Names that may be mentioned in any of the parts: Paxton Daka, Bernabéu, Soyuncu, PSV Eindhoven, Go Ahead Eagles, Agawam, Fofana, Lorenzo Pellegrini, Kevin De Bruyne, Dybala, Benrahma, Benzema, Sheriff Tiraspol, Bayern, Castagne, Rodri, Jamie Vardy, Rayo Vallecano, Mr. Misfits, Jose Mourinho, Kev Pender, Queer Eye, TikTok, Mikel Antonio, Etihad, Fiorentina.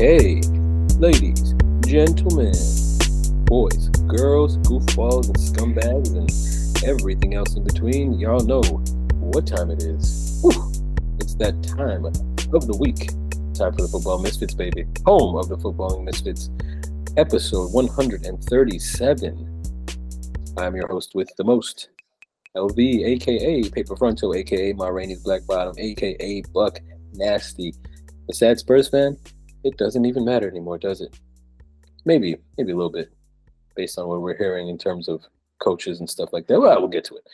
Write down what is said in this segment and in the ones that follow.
Okay, ladies, gentlemen, boys, girls, goofballs, and scumbags, and everything else in between, y'all know what time it is. Whew. It's that time of the week. Time for the Football Misfits, baby. Home of the Football Misfits, episode 137. I'm your host with the most, LV, a.k.a. Paper Fronto, a.k.a. My Rainey's Black Bottom, a.k.a. Buck Nasty. A sad Spurs fan? It doesn't even matter anymore, does it? Maybe a little bit, based on what we're hearing in terms of coaches and stuff like that. Well, we'll get to it.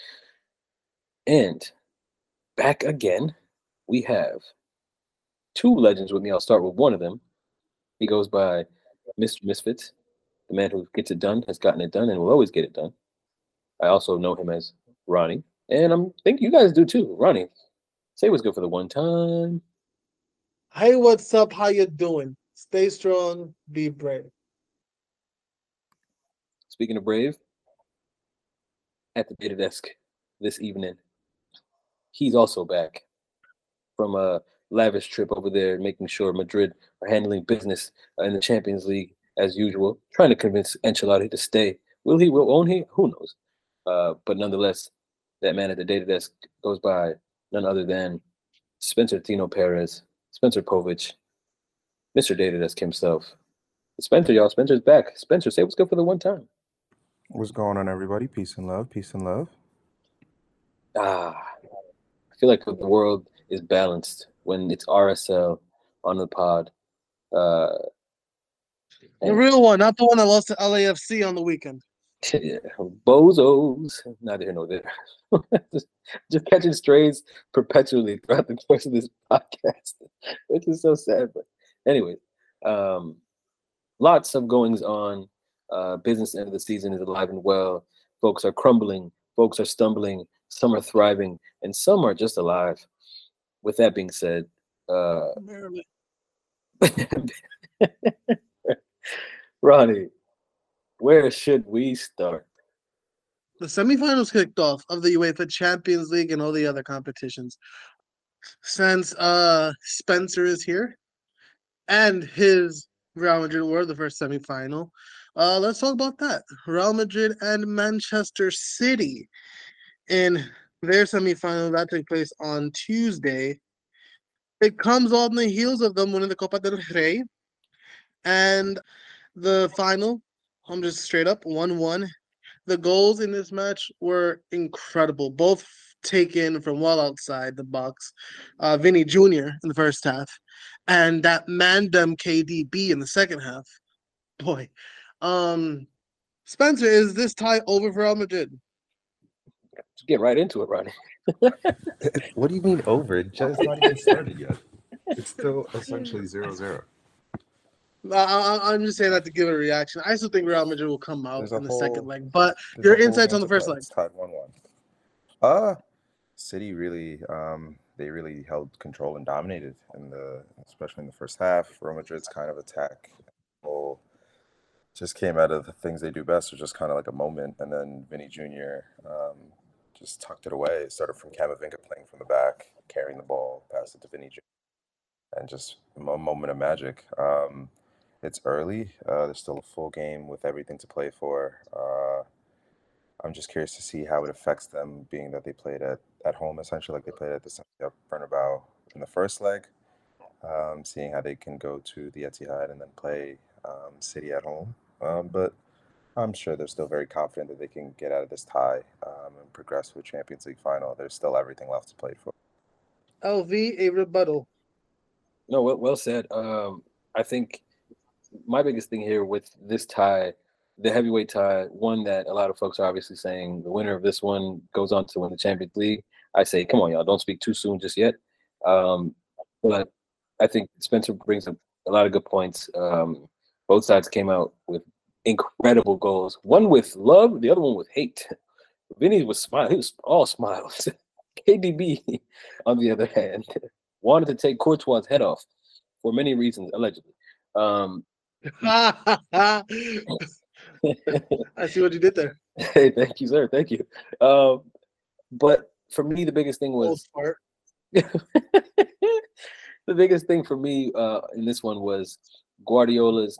And back again, we have two legends with me. I'll start with one of them. He goes by Mr. Misfits, the man who gets it done, has gotten it done, and will always get it done. I also know him as Ronnie, and I think you guys do too. Ronnie, say what's good for the one time. Hey, what's up? How you doing? Stay strong. Be brave. Speaking of brave, at the data desk this evening, he's also back from a lavish trip over there, making sure Madrid are handling business in the Champions League as usual, trying to convince Ancelotti to stay. Will he? Won't he? Who knows? But nonetheless, that man at the data desk goes by none other than Spencer Tino Perez. Spencer Povich, Mr. Data Desk himself. Spencer, y'all. Spencer's back. Spencer, say what's good for the one time. What's going on, everybody? Peace and love. Peace and love. I feel like the world is balanced when it's RSL on the pod. The real one, not the one that lost to LAFC on the weekend. Yeah, bozos. Neither here nor there. just catching strays perpetually throughout the course of this podcast, which is so sad. But anyway, lots of goings on. Business end of the season is alive and well. Folks are crumbling. Folks are stumbling. Some are thriving, and some are just alive. With that being said, Ronnie, where should we start? The semifinals kicked off of the UEFA Champions League and all the other competitions. Since Spencer is here and his Real Madrid were the first semifinal, let's talk about that. Real Madrid and Manchester City in their semifinal that took place on Tuesday. It comes on the heels of them winning the Copa del Rey, and the final, I'm just straight up 1-1. The goals in this match were incredible, both taken from well outside the box. Vinny Jr. in the first half, and that Mandem KDB in the second half. Boy, Spencer, is this tie over for Real Madrid? Let's get right into it, Ronnie. What do you mean over? It's not even started yet. It's still essentially 0-0. I'm just saying that to give a reaction. I still think Real Madrid will come out in the second leg, but your insights on the first leg. It's tied 1-1. City really held control and dominated especially in the first half. Real Madrid's kind of attack goal just came out of the things they do best, which is kind of like a moment, and then Vinny Jr. Just tucked it away. It started from Camavinga playing from the back, carrying the ball, passed it to Vinny Jr., and just a moment of magic. It's early. There's still a full game with everything to play for. I'm just curious to see how it affects them, being that they played at home, essentially, like they played at the Bernabéu in the first leg, seeing how they can go to the Etihad and then play City at home. But I'm sure they're still very confident that they can get out of this tie and progress to a Champions League final. There's still everything left to play for. LV, a rebuttal. No, well said. I think my biggest thing here with this tie, the heavyweight tie, one that a lot of folks are obviously saying the winner of this one goes on to win the Champions League. I say, come on, y'all, don't speak too soon just yet. But I think Spencer brings up a lot of good points. Both sides came out with incredible goals, one with love, the other one with hate. Vinny was smiling. He was all smiles. KDB, on the other hand, wanted to take Courtois' head off for many reasons, allegedly. I see what you did there. Hey, thank you, sir. Thank you. But for me, the biggest thing was the biggest thing for me in this one was Guardiola's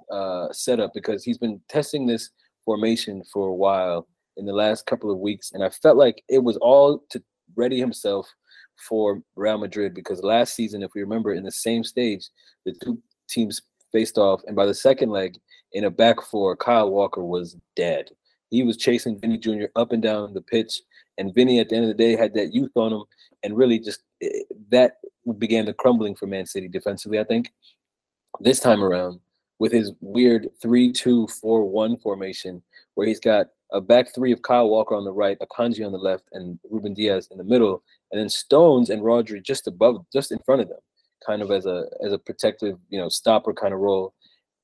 setup, because he's been testing this formation for a while in the last couple of weeks, and I felt like it was all to ready himself for Real Madrid, because last season, if we remember, in the same stage, the two teams faced off, and by the second leg, in a back four, Kyle Walker was dead. He was chasing Vinny Jr. up and down the pitch, and Vinny, at the end of the day, had that youth on him, and really just that began the crumbling for Man City defensively, I think. This time around, with his weird 3-2-4-1 formation, where he's got a back three of Kyle Walker on the right, Akanji on the left, and Ruben Diaz in the middle, and then Stones and Rodri just above, just in front of them, kind of as a protective, stopper kind of role.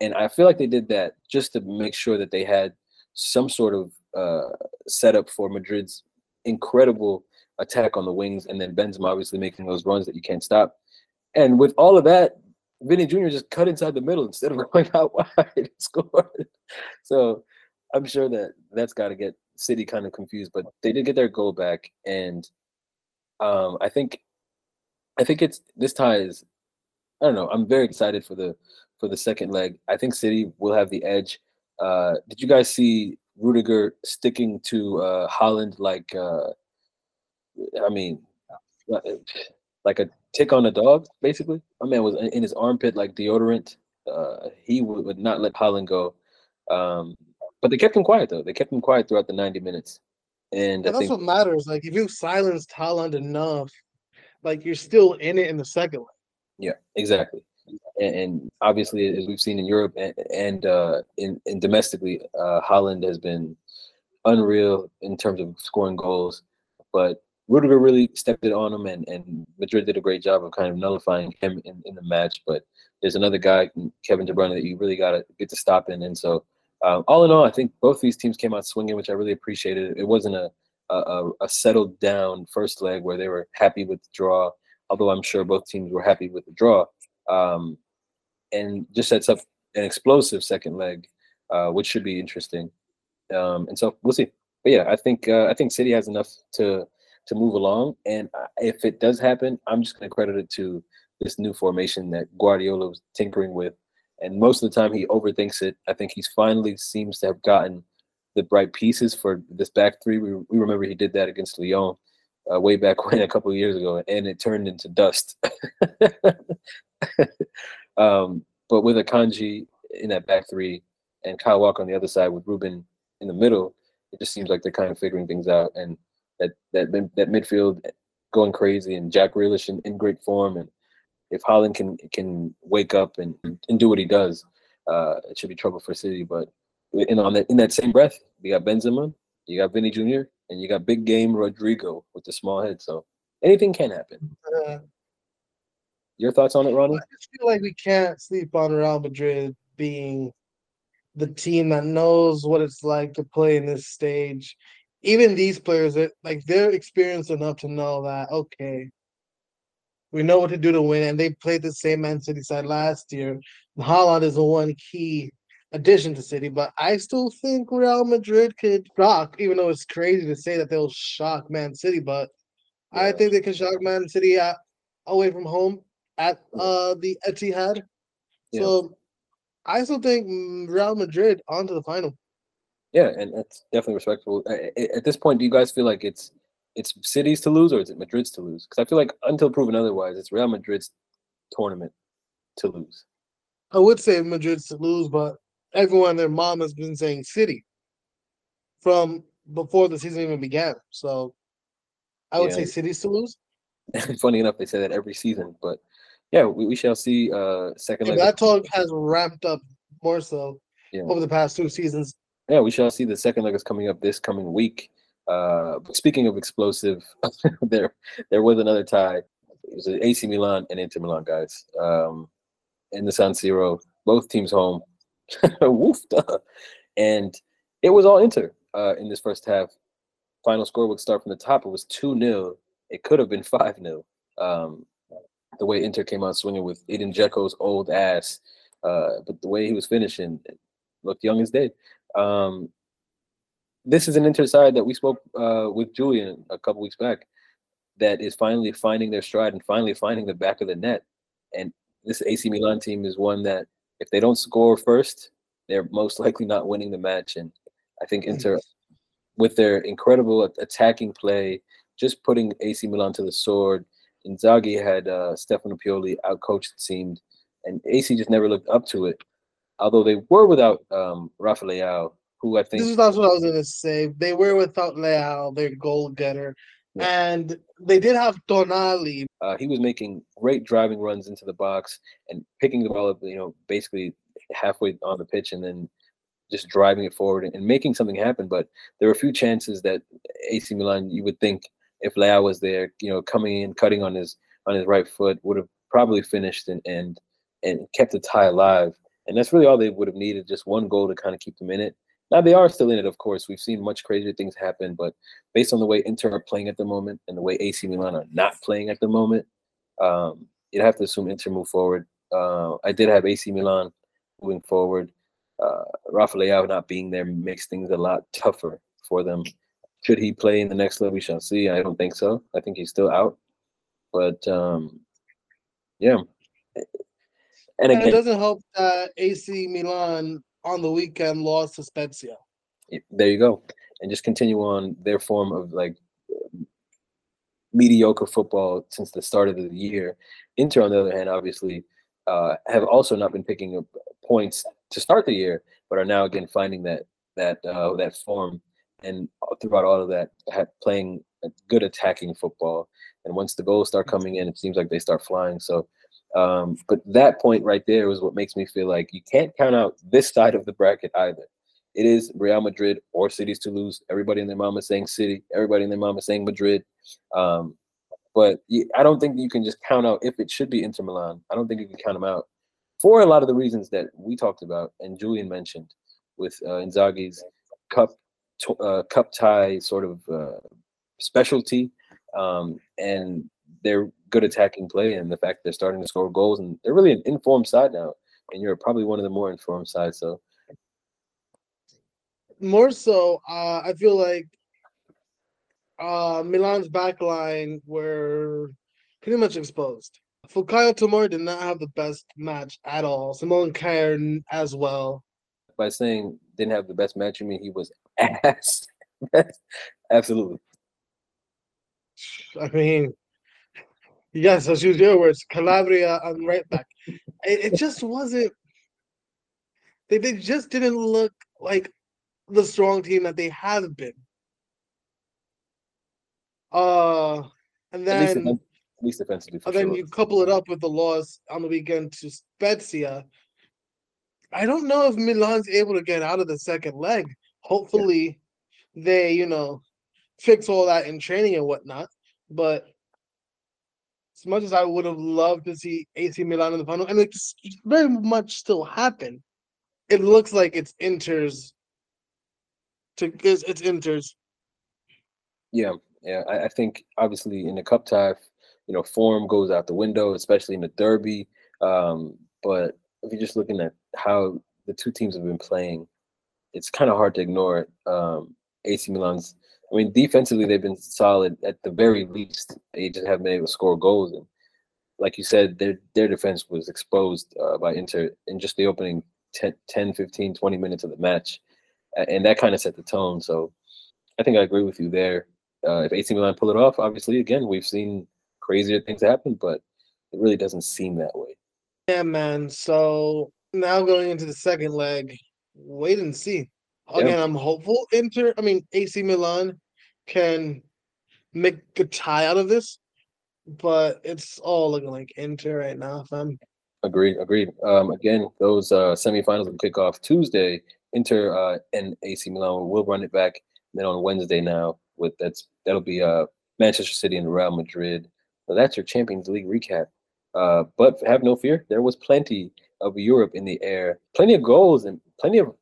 And I feel like they did that just to make sure that they had some sort of setup for Madrid's incredible attack on the wings, and then Benzema obviously making those runs that you can't stop. And with all of that, Vinny Jr. just cut inside the middle instead of going out wide and scored. So I'm sure that's got to get City kind of confused, but they did get their goal back, and I think it's this tie is, I don't know. I'm very excited for the second leg. I think City will have the edge. Did you guys see Rudiger sticking to Haaland like like a tick on a dog, basically? My man was in his armpit like deodorant. He would not let Haaland go. But they kept him quiet, though. They kept him quiet throughout the 90 minutes. And I think that's what matters. Like, if you silenced Haaland enough, like, you're still in it in the second leg. Yeah, exactly. And obviously, as we've seen in Europe and domestically, Haaland has been unreal in terms of scoring goals. But Rudiger really stepped it on him, and Madrid did a great job of kind of nullifying him in the match. But there's another guy, Kevin De Bruyne, that you really got to get to stop in. And so, all in all, I think both these teams came out swinging, which I really appreciated. It wasn't a settled down first leg where they were happy with the draw, although I'm sure both teams were happy with the draw. And just sets up an explosive second leg, which should be interesting. And so we'll see. But yeah, I think City has enough to move along. And if it does happen, I'm just going to credit it to this new formation that Guardiola was tinkering with. And most of the time he overthinks it. I think he's finally seems to have gotten the right pieces for this back three. We remember he did that against Lyon way back when, a couple of years ago, and it turned into dust. But with Akanji in that back three and Kyle Walker on the other side with Ruben in the middle, it just seems like they're kind of figuring things out. And that midfield going crazy, and Jack Grealish in great form, and if Haaland can wake up and do what he does, it should be trouble for City. But in that same breath, you got Benzema, you got Vinny Jr., and you got big game Rodrigo with the small head. So anything can happen. Your thoughts on it, Ronnie? I just feel like we can't sleep on Real Madrid being the team that knows what it's like to play in this stage. Even these players, they're experienced enough to know that, okay, we know what to do to win, and they played the same Man City side last year. Haaland is the one key addition to City, but I still think Real Madrid could shock, even though it's crazy to say that they'll shock Man City, but yeah. I think they can shock Man City away from home at the Etihad. Yeah. So I still think Real Madrid onto the final. Yeah, and that's definitely respectable. At this point, do you guys feel like it's City's to lose, or is it Madrid's to lose? Because I feel like until proven otherwise, it's Real Madrid's tournament to lose. I would say Madrid's to lose, but everyone, their mom has been saying City from before the season even began. So I would say City's to lose. Funny enough, they say that every season. But yeah, we shall see. Second leg. That talk has ramped up more so over the past two seasons. Yeah, we shall see. The second leg is coming up this coming week. Speaking of explosive, there was another tie. It was AC Milan and Inter Milan, guys. In the San Siro, both teams home. Woof, duh. And it was all Inter in this first half. Final score would start from the top. It was 2-0. It could have been 5-0. The way Inter came out swinging with Edin Dzeko's old ass. But the way he was finishing, it looked young as day. This is an Inter side that we spoke with Julian a couple weeks back that is finally finding their stride and finally finding the back of the net. And this AC Milan team is one that if they don't score first, they're most likely not winning the match. And I think Inter, with their incredible attacking play, just putting AC Milan to the sword. Inzaghi had Stefano Pioli outcoached, it seemed, and AC just never looked up to it. Although they were without Rafael Leao, who I think... This is not what I was going to say. They were without Leao, their goal-getter, and they did have Tonali. He was making great driving runs into the box and picking the ball up, you know, basically halfway on the pitch and then just driving it forward and making something happen. But there were a few chances that AC Milan, you would think, if Leao was there, you know, coming in, cutting on his right foot, would have probably finished and kept the tie alive. And that's really all they would have needed, just one goal to kind of keep them in it. Now, they are still in it, of course. We've seen much crazier things happen, but based on the way Inter are playing at the moment and the way AC Milan are not playing at the moment, you'd have to assume Inter move forward. I did have AC Milan moving forward. Rafael Leao not being there makes things a lot tougher for them. Should he play in the next level? We shall see. I don't think so. I think he's still out. But, yeah. And again, it doesn't help that AC Milan on the weekend lost to Spezia. There you go. And just continue on their form of, like, mediocre football since the start of the year. Inter, on the other hand, obviously, have also not been picking up points to start the year, but are now, again, finding that form. And throughout all of that, playing good attacking football. And once the goals start coming in, it seems like they start flying. So, but that point right there was what makes me feel like you can't count out this side of the bracket either. It is Real Madrid or City's to lose. Everybody and their mama saying City. Everybody and their mama saying Madrid. But I don't think you can just count out if it should be Inter Milan. I don't think you can count them out for a lot of the reasons that we talked about and Julian mentioned with Inzaghi's cup tie sort of specialty, and their good attacking play and the fact they're starting to score goals, and they're really an informed side now, and you're probably one of the more informed sides. So more so, I feel like Milan's back line were pretty much exposed. Foucayo Tomori did not have the best match at all. Simone Cairn as well. By saying didn't have the best match, you mean he was ass? Absolutely. I mean, yes, as you do, words, Calabria on right back. It just wasn't. They just didn't look like the strong team that they have been. And then at least defensively. And then sure. You couple it up with the loss on the weekend to Spezia. I don't know if Milan's able to get out of the second leg. Hopefully, they, you know, fix all that in training and whatnot. But as much as I would have loved to see AC Milan in the final, and it's very much still happened, it looks like it's Inter's. It's Inter's. Yeah. I think obviously in the cup tie, you know, form goes out the window, especially in the derby. But if you're just looking at how the two teams have been playing, it's kind of hard to ignore it. AC Milan's, I mean, defensively, they've been solid at the very least. They just haven't been able to score goals. And like you said, their defense was exposed by Inter in just the opening 10, 15, 20 minutes of the match. And that kind of set the tone. So I think I agree with you there. If AC Milan pull it off, obviously, again, we've seen crazier things happen, but it really doesn't seem that way. Yeah, man. So now going into the second leg, wait and see. Again, I'm hopeful AC Milan can make a tie out of this, but it's all looking like Inter right now, fam. Agreed. Again, those semifinals will kick off Tuesday. Inter and AC Milan will run it back. And then on Wednesday now, that'll be Manchester City and Real Madrid. So that's your Champions League recap. But have no fear, there was plenty of Europe in the air, plenty of goals and plenty of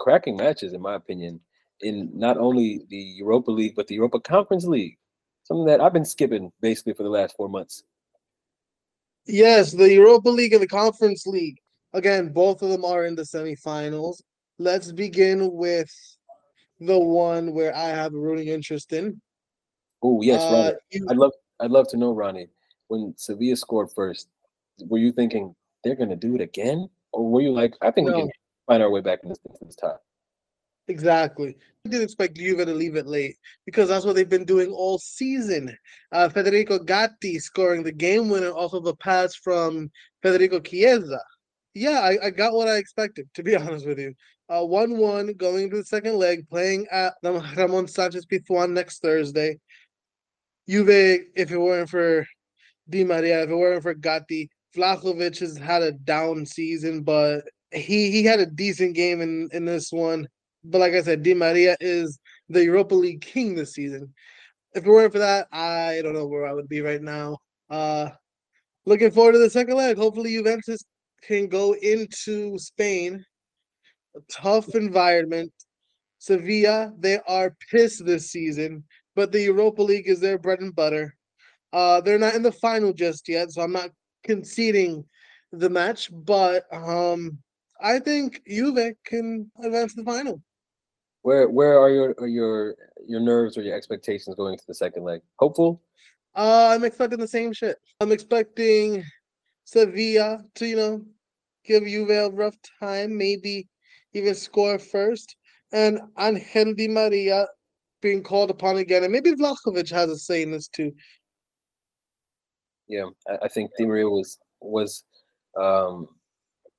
cracking matches, in my opinion, in not only the Europa League, but the Europa Conference League, something that I've been skipping basically for the last 4 months. Yes, the Europa League and the Conference League. Again, both of them are in the semifinals. Let's begin with the one where I have a rooting interest in. Oh, yes, Ronnie. I'd love to know, Ronnie, when Sevilla scored first, were you thinking, they're going to do it again? Or were you like, I think we can find our way back in this time? Exactly. I did expect Juve to leave it late because that's what they've been doing all season. Federico Gatti scoring the game winner off of a pass from Federico Chiesa. Yeah, I got what I expected, to be honest with you. 1-1 going into the second leg, playing at Ramon Sanchez-Pizjuan next Thursday. Juve, if it weren't for Di Maria, if it weren't for Gatti, Vlahovic has had a down season, but he had a decent game in this one. But like I said, Di Maria is the Europa League king this season. If it weren't for that, I don't know where I would be right now. Looking forward to the second leg. Hopefully Juventus can go into Spain. A tough environment. Sevilla, they are pissed this season, but the Europa League is their bread and butter. They're not in the final just yet, so I'm not conceding the match, but I think Juve can advance to the final. Where are your nerves or your expectations going to the second leg? Hopeful? I'm expecting the same shit. I'm expecting Sevilla to, give Juve a rough time, maybe even score first. And Angel Di Maria being called upon again. And maybe Vlahovic has a say in this too. Yeah, I think Di Maria was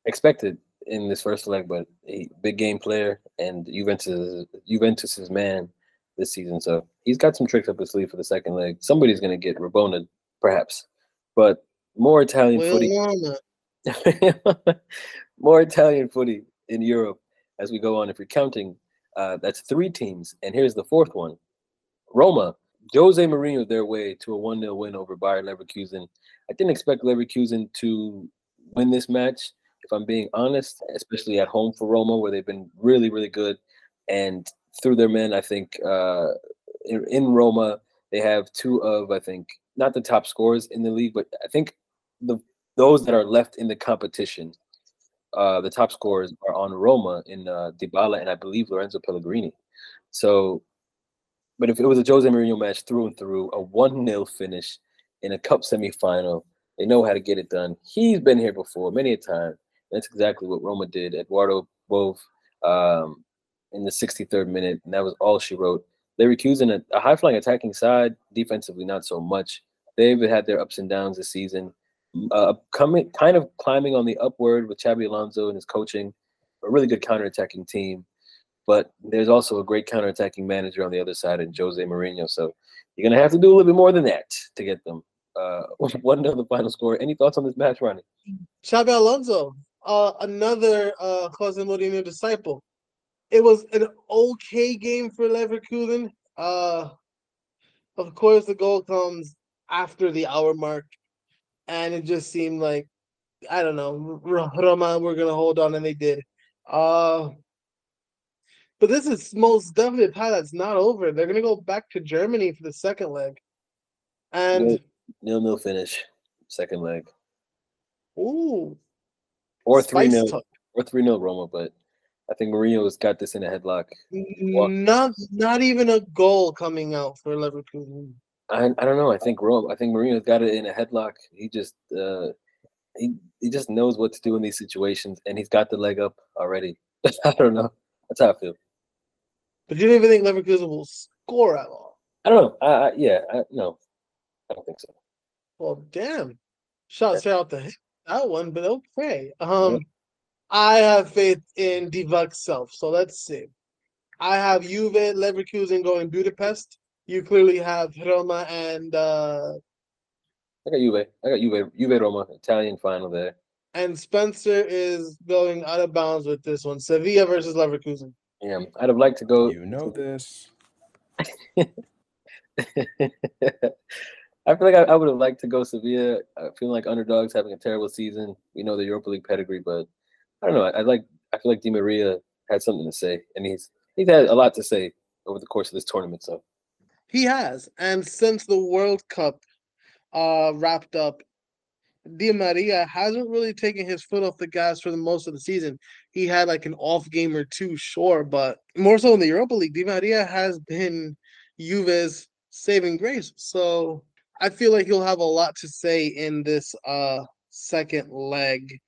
expected in this first leg, but a big game player and Juventus's man this season. So he's got some tricks up his sleeve for the second leg. Somebody's going to get Rabona, perhaps. But more Italian footy. More Italian footy in Europe as we go on. If you're counting, that's three teams. And here's the fourth one. Roma, Jose Mourinho, their way to a 1-0 win over Bayer Leverkusen. I didn't expect Leverkusen to win this match, if I'm being honest, especially at home for Roma, where they've been really, really good. And through their men, I think in Roma, they have two of, I think, not the top scorers in the league, but I think those that are left in the competition, the top scorers are on Roma in Dybala and I believe Lorenzo Pellegrini. So, but if it was a Jose Mourinho match through and through, a 1-0 finish in a cup semifinal, they know how to get it done. He's been here before many a time. That's exactly what Roma did. Eduardo Bove in the 63rd minute, and that was all she wrote. Leverkusen, a high-flying attacking side, defensively not so much. They've had their ups and downs this season. Kind of climbing on the upward with Chabi Alonso and his coaching, a really good counterattacking team. But there's also a great counterattacking manager on the other side in Jose Mourinho. So you're going to have to do a little bit more than that to get them. 1-0 the final score. Any thoughts on this match, Ronnie? Chabi Alonso, another Jose Mourinho disciple. It was an okay game for Leverkusen. Of course, the goal comes after the hour mark, and it just seemed like, I don't know, Roma were going to hold on, and they did. But this is most definitely a tie that's not over. They're going to go back to Germany for the second leg. And 0-0 finish, second leg. Ooh. Or 3-0. Or 3-0 Roma, but I think Mourinho's got this in a headlock. Not even a goal coming out for Leverkusen. I don't know. I think Mourinho's got it in a headlock. He just he just knows what to do in these situations, and he's got the leg up already. I don't know. That's how I feel. But you don't even think Leverkusen will score at all? I don't know. No. I don't think so. Well, damn. Shots out to him. That one, but okay. I have faith in Divock's self, so let's see. I have Juve, Leverkusen going Budapest. You clearly have Roma and... I got Juve. Juve-Roma, Italian final there. And Spencer is going out of bounds with this one. Sevilla versus Leverkusen. Yeah, I'd have liked to go... You know this. I feel like I would have liked to go Sevilla. I feel like underdogs having a terrible season. We know the Europa League pedigree, but I don't know. I feel like Di Maria had something to say, and he's had a lot to say over the course of this tournament. So he has, and since the World Cup wrapped up, Di Maria hasn't really taken his foot off the gas for the most of the season. He had like an off game or two, sure, but more so in the Europa League, Di Maria has been Juve's saving grace. So I feel like he'll have a lot to say in this second leg.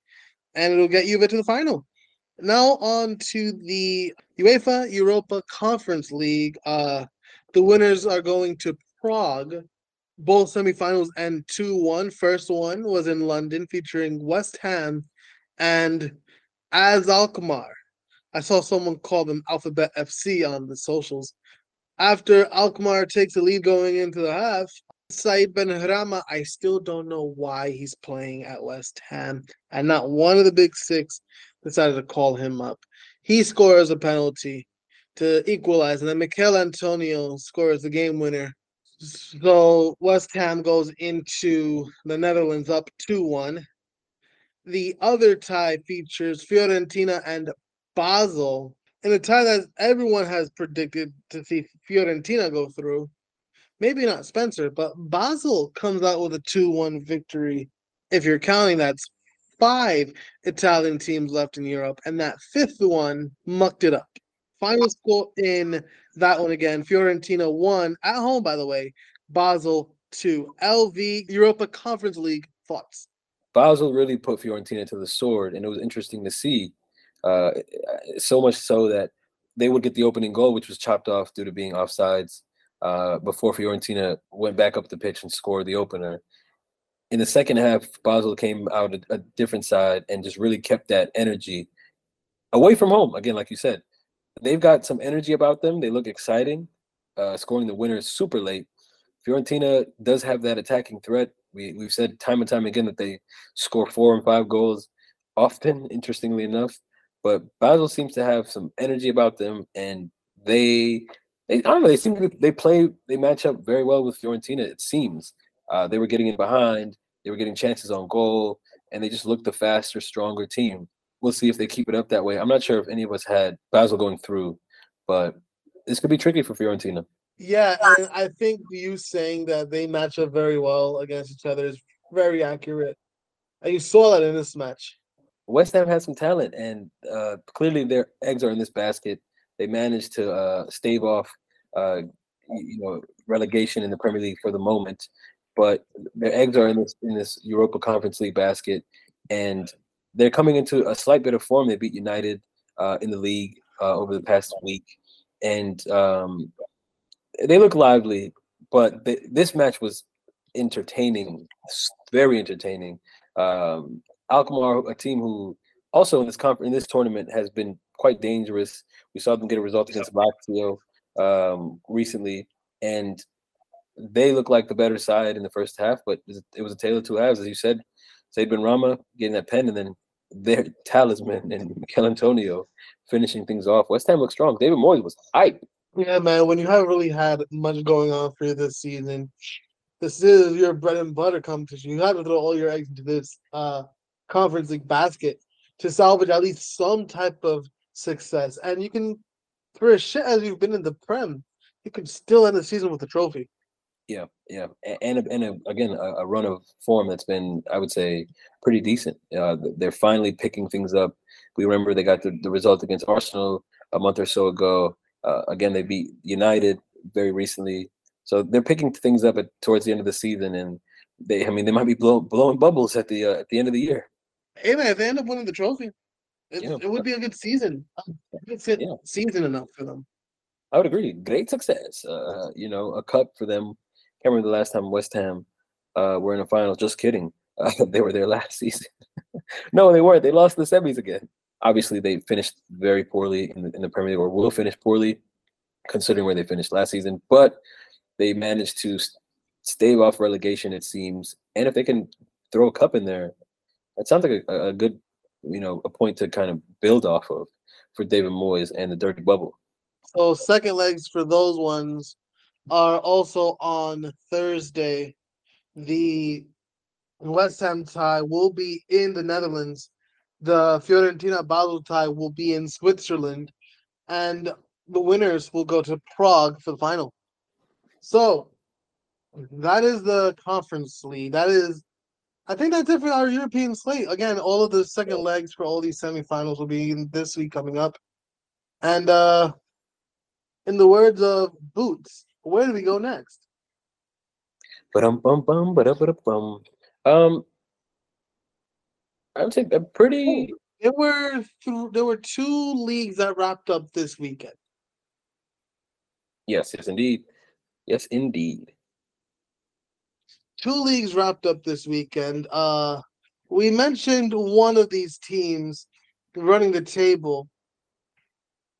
and it'll get Juve to the final. Now on to the UEFA Europa Conference League. The winners are going to Prague, both semifinals and 2-1. First one was in London featuring West Ham and AS Alkmaar. I saw someone call them Alphabet FC on the socials. After Alkmaar takes the lead going into the half, Said Benrahma, I still don't know why he's playing at West Ham, and not one of the big six decided to call him up. He scores a penalty to equalize, and then Mikel Antonio scores the game winner. So West Ham goes into the Netherlands up 2-1. The other tie features Fiorentina and Basel. In a tie that everyone has predicted to see Fiorentina go through, maybe not Spencer, but Basel comes out with a 2-1 victory. If you're counting, that's 5 Italian teams left in Europe, and that fifth one mucked it up. Final score in that one again, Fiorentina 1, at home, by the way, Basel 2. LV, Europa Conference League, thoughts? Basel really put Fiorentina to the sword, and it was interesting to see. So much so that they would get the opening goal, which was chopped off due to being offsides, before Fiorentina went back up the pitch and scored the opener. In the second half, Basel came out a different side and just really kept that energy away from home. Again, like you said, they've got some energy about them. They look exciting, scoring the winner super late. Fiorentina does have that attacking threat. We've said time and time again that they score 4 and 5 goals often, interestingly enough. But Basel seems to have some energy about them, and they I don't know, they seem to, they match up very well with Fiorentina, it seems. They were getting in behind, they were getting chances on goal, and they just looked the faster, stronger team. We'll see if they keep it up that way. I'm not sure if any of us had Basel going through, but this could be tricky for Fiorentina. Yeah, and I think you saying that they match up very well against each other is very accurate. And you saw that in this match. West Ham has some talent, and clearly their eggs are in this basket. They managed to stave off, relegation in the Premier League for the moment, but their eggs are in this Europa Conference League basket, and they're coming into a slight bit of form. They beat United in the league over the past week, and they look lively. But this match was entertaining, very entertaining. Alkmaar, a team who also in this tournament has been quite dangerous. We saw them get a result against Lazio recently, and they look like the better side in the first half, but it was a tale of two halves, as you said. Said Benrahma getting that pen, and then their talisman and Mikel Antonio finishing things off. West Ham looked strong. David Moyes was hype. Yeah, man, when you haven't really had much going on for this season, this is your bread and butter competition. You have to throw all your eggs into this Conference League basket to salvage at least some type of success. And you can, for as shit as you've been in the Prem, you can still end the season with a trophy. Yeah. And again, a run of form that's been, I would say, pretty decent. They're finally picking things up. We remember they got the result against Arsenal a month or so ago. Again, they beat United very recently. So they're picking things up towards the end of the season, and they might be blowing bubbles at the end of the year. Hey man, if they end up winning the trophy, it would be a good season. Season enough for them. I would agree. Great success. A cup for them. Can't remember the last time West Ham were in a final. Just kidding. They were there last season. No, they weren't. They lost the semis again. Obviously, they finished very poorly in the Premier League, or will finish poorly, considering where they finished last season. But they managed to stave off relegation, it seems. And if they can throw a cup in there, that sounds like a good, a point to kind of build off of for David Moyes and the dirty bubble. So second legs for those ones are also on Thursday. The West Ham tie will be in the Netherlands. The Fiorentina-Basel tie will be in Switzerland. And the winners will go to Prague for the final. So that is the Conference League. I think that's it for our European slate. Again, all of the second legs for all these semifinals will be this week coming up. And in the words of Boots, where do we go next? I would say they're pretty. There were two leagues that wrapped up this weekend. Yes, indeed. Two leagues wrapped up this weekend. We mentioned one of these teams running the table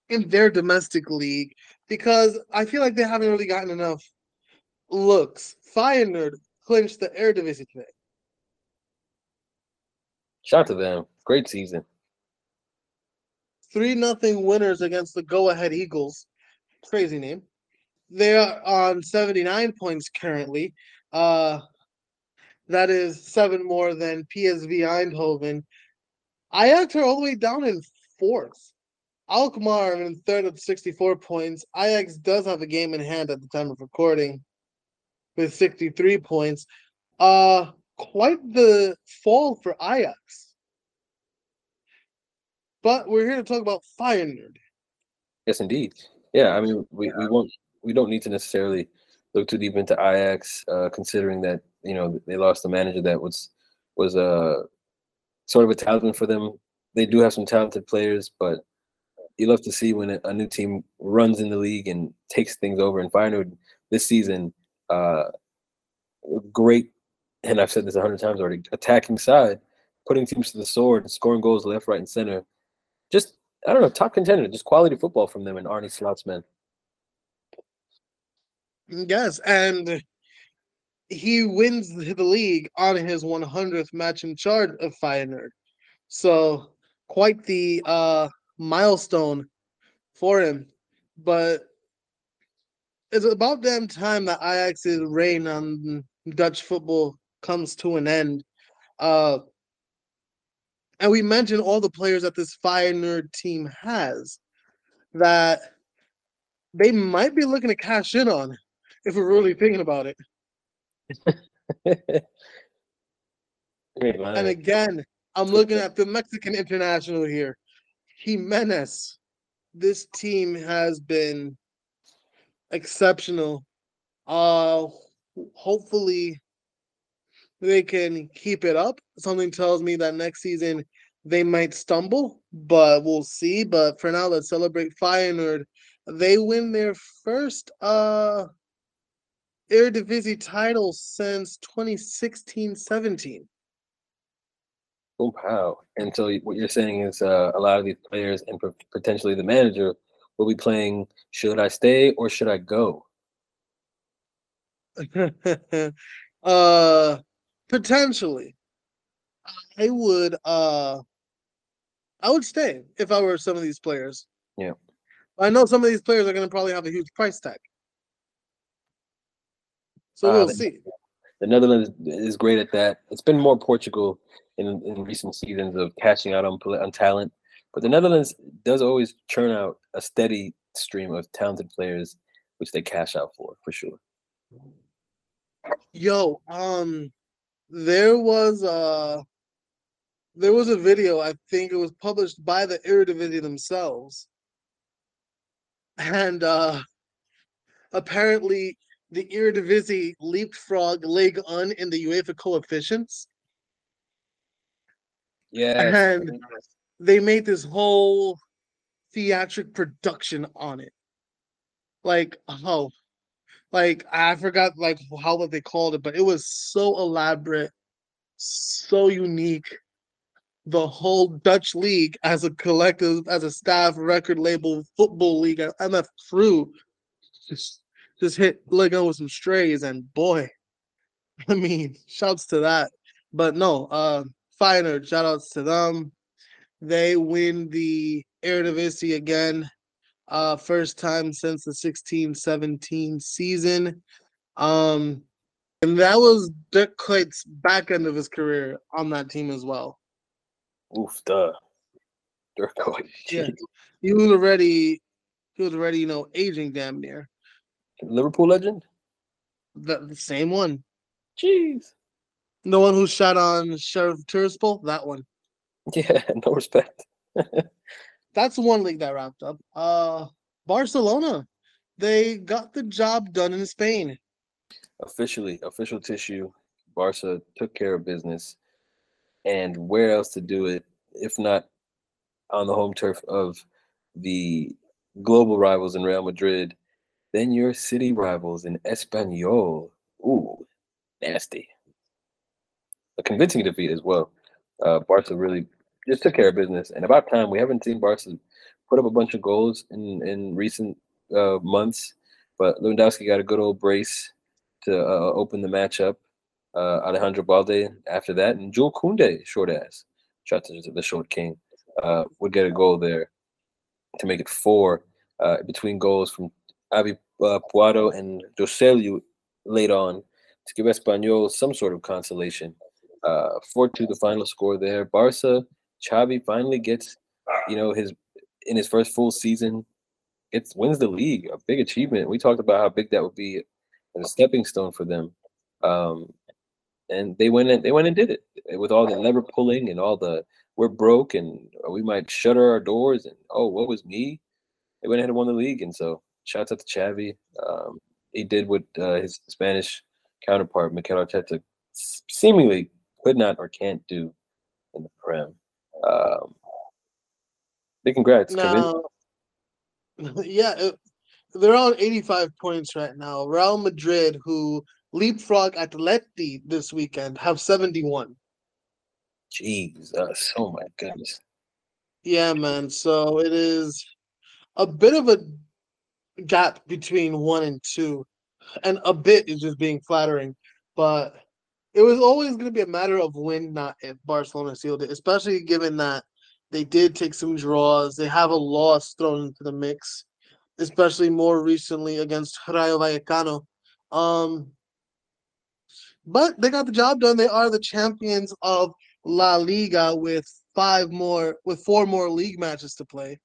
in their domestic league because I feel like they haven't really gotten enough looks. Feyenoord clinched the Eredivisie today. Shout out to them. Great season. 3-0 winners against the Go Ahead Eagles. Crazy name. They are on 79 points currently. That is 7 more than PSV Eindhoven. Ajax are all the way down in 4th. Alkmaar in 3rd at 64 points. Ajax does have a game in hand at the time of recording with 63 points. Quite the fall for Ajax. But we're here to talk about Feyenoord. Yes, indeed. Yeah, I mean, we don't need to necessarily look too deep into Ajax, considering that, you know, they lost the manager that was sort of a talisman for them. They do have some talented players, but you love to see when a new team runs in the league and takes things over. And Feyenoord this season, great, and I've said this 100 times already, attacking side, putting teams to the sword, scoring goals left, right, and center. Just, I don't know, top contender, just quality football from them and Arne Slot's men. Yes, and he wins the league on his 100th match in charge of Feyenoord. So quite the milestone for him. But it's about damn time that Ajax's reign on Dutch football comes to an end. And we mentioned all the players that this Feyenoord team has that they might be looking to cash in on if we're really thinking about it. And again, I'm looking at the Mexican international here. Jimenez. This team has been exceptional. Hopefully they can keep it up. Something tells me that next season they might stumble, but we'll see. But for now, let's celebrate Feyenoord. They win their first Eredivisie title since 2016-17. Oh, wow. And so what you're saying is a lot of these players and potentially the manager will be playing, should I stay or should I go? Potentially. I would stay if I were some of these players. Yeah. I know some of these players are going to probably have a huge price tag. So we'll see. The Netherlands is great at that. It's been more Portugal in recent seasons of cashing out on talent. But the Netherlands does always churn out a steady stream of talented players, which they cash out for sure. Yo, there was a video, I think it was published by the Eredivisie themselves. And apparently the Eredivisie leapfrog Ligue 1 in the UEFA coefficients. Yeah. And they made this whole theatric production on it. I forgot how they called it, but it was so elaborate, so unique. The whole Dutch league as a collective, as a staff, record label, football league, MF crew, just hit Ligue 1 with some strays, and boy, I mean, shouts to that. But no, Feyenoord, shout outs to them. They win the Eredivisie again, first time since the 16-17 season. And that was Dirk Kuyt's back end of his career on that team as well. Oof, duh. Dirk Kuyt. Yeah, he was already, you know, aging damn near. Liverpool legend? The same one. Jeez. The one who shot on Sheriff Tiraspol? That one. Yeah, no respect. That's one league that wrapped up. Barcelona. They got the job done in Spain. Official tissue. Barca took care of business. and where else to do it if not on the home turf of the global rivals in Real Madrid, then your city rivals in Espanyol. Ooh, nasty. A convincing defeat as well. Barca really just took care of business, and about time. We haven't seen Barca put up a bunch of goals in recent months, but Lewandowski got a good old brace to open the match up. Alejandro Balde after that, and Jules Koundé, short ass, shot to the short king, would get a goal there to make it 4 between goals from Abi Puado and Joselu late on to give Espanyol some sort of consolation. 4-2 the final score there. Barca, Xavi finally gets, you know, in his first full season, wins the league, a big achievement. We talked about how big that would be and a stepping stone for them. And they went and did it with all the lever pulling and all the we're broke and we might shutter our doors and oh, what was me? They went ahead and won the league, and so shouts out to Xavi. He did what his Spanish counterpart Mikel Arteta seemingly could not or can't do in the Prem. Big congrats, Kevin. Yeah, they're on 85 points right now. Real Madrid, who leapfrog Atleti this weekend, have 71. Jesus, oh my goodness. Yeah, man. So it is a bit of a gap between 1 and 2, and a bit is just being flattering, but it was always going to be a matter of when, not if, Barcelona sealed it, especially given that they did take some draws. They have a loss thrown into the mix, especially more recently against Rayo Vallecano. But they got the job done. They are the champions of La Liga with 4 more league matches to play.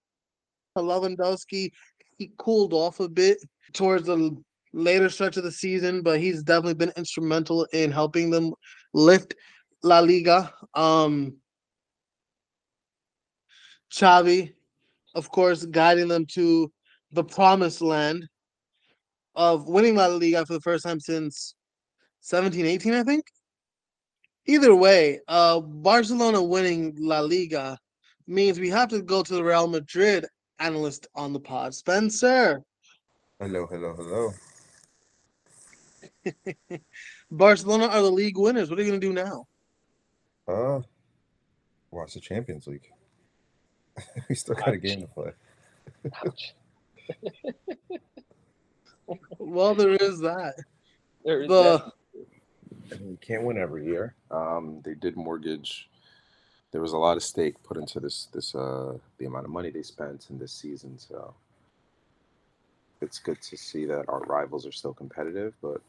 Lewandowski, he cooled off a bit towards the later stretch of the season, but he's definitely been instrumental in helping them lift La Liga. Xavi, of course, guiding them to the promised land of winning La Liga for the first time since 17-18, I think. Either way, Barcelona winning La Liga means we have to go to the Real Madrid analyst on the pod, Spencer. Hello. Barcelona are the league winners. What are you going to do now? Watch the Champions League. We still got a game to play. Ouch. Well, there is that. I mean, you can't win every year. They did mortgage. There was a lot of stake put into this the amount of money they spent in this season. So it's good to see that our rivals are still competitive, but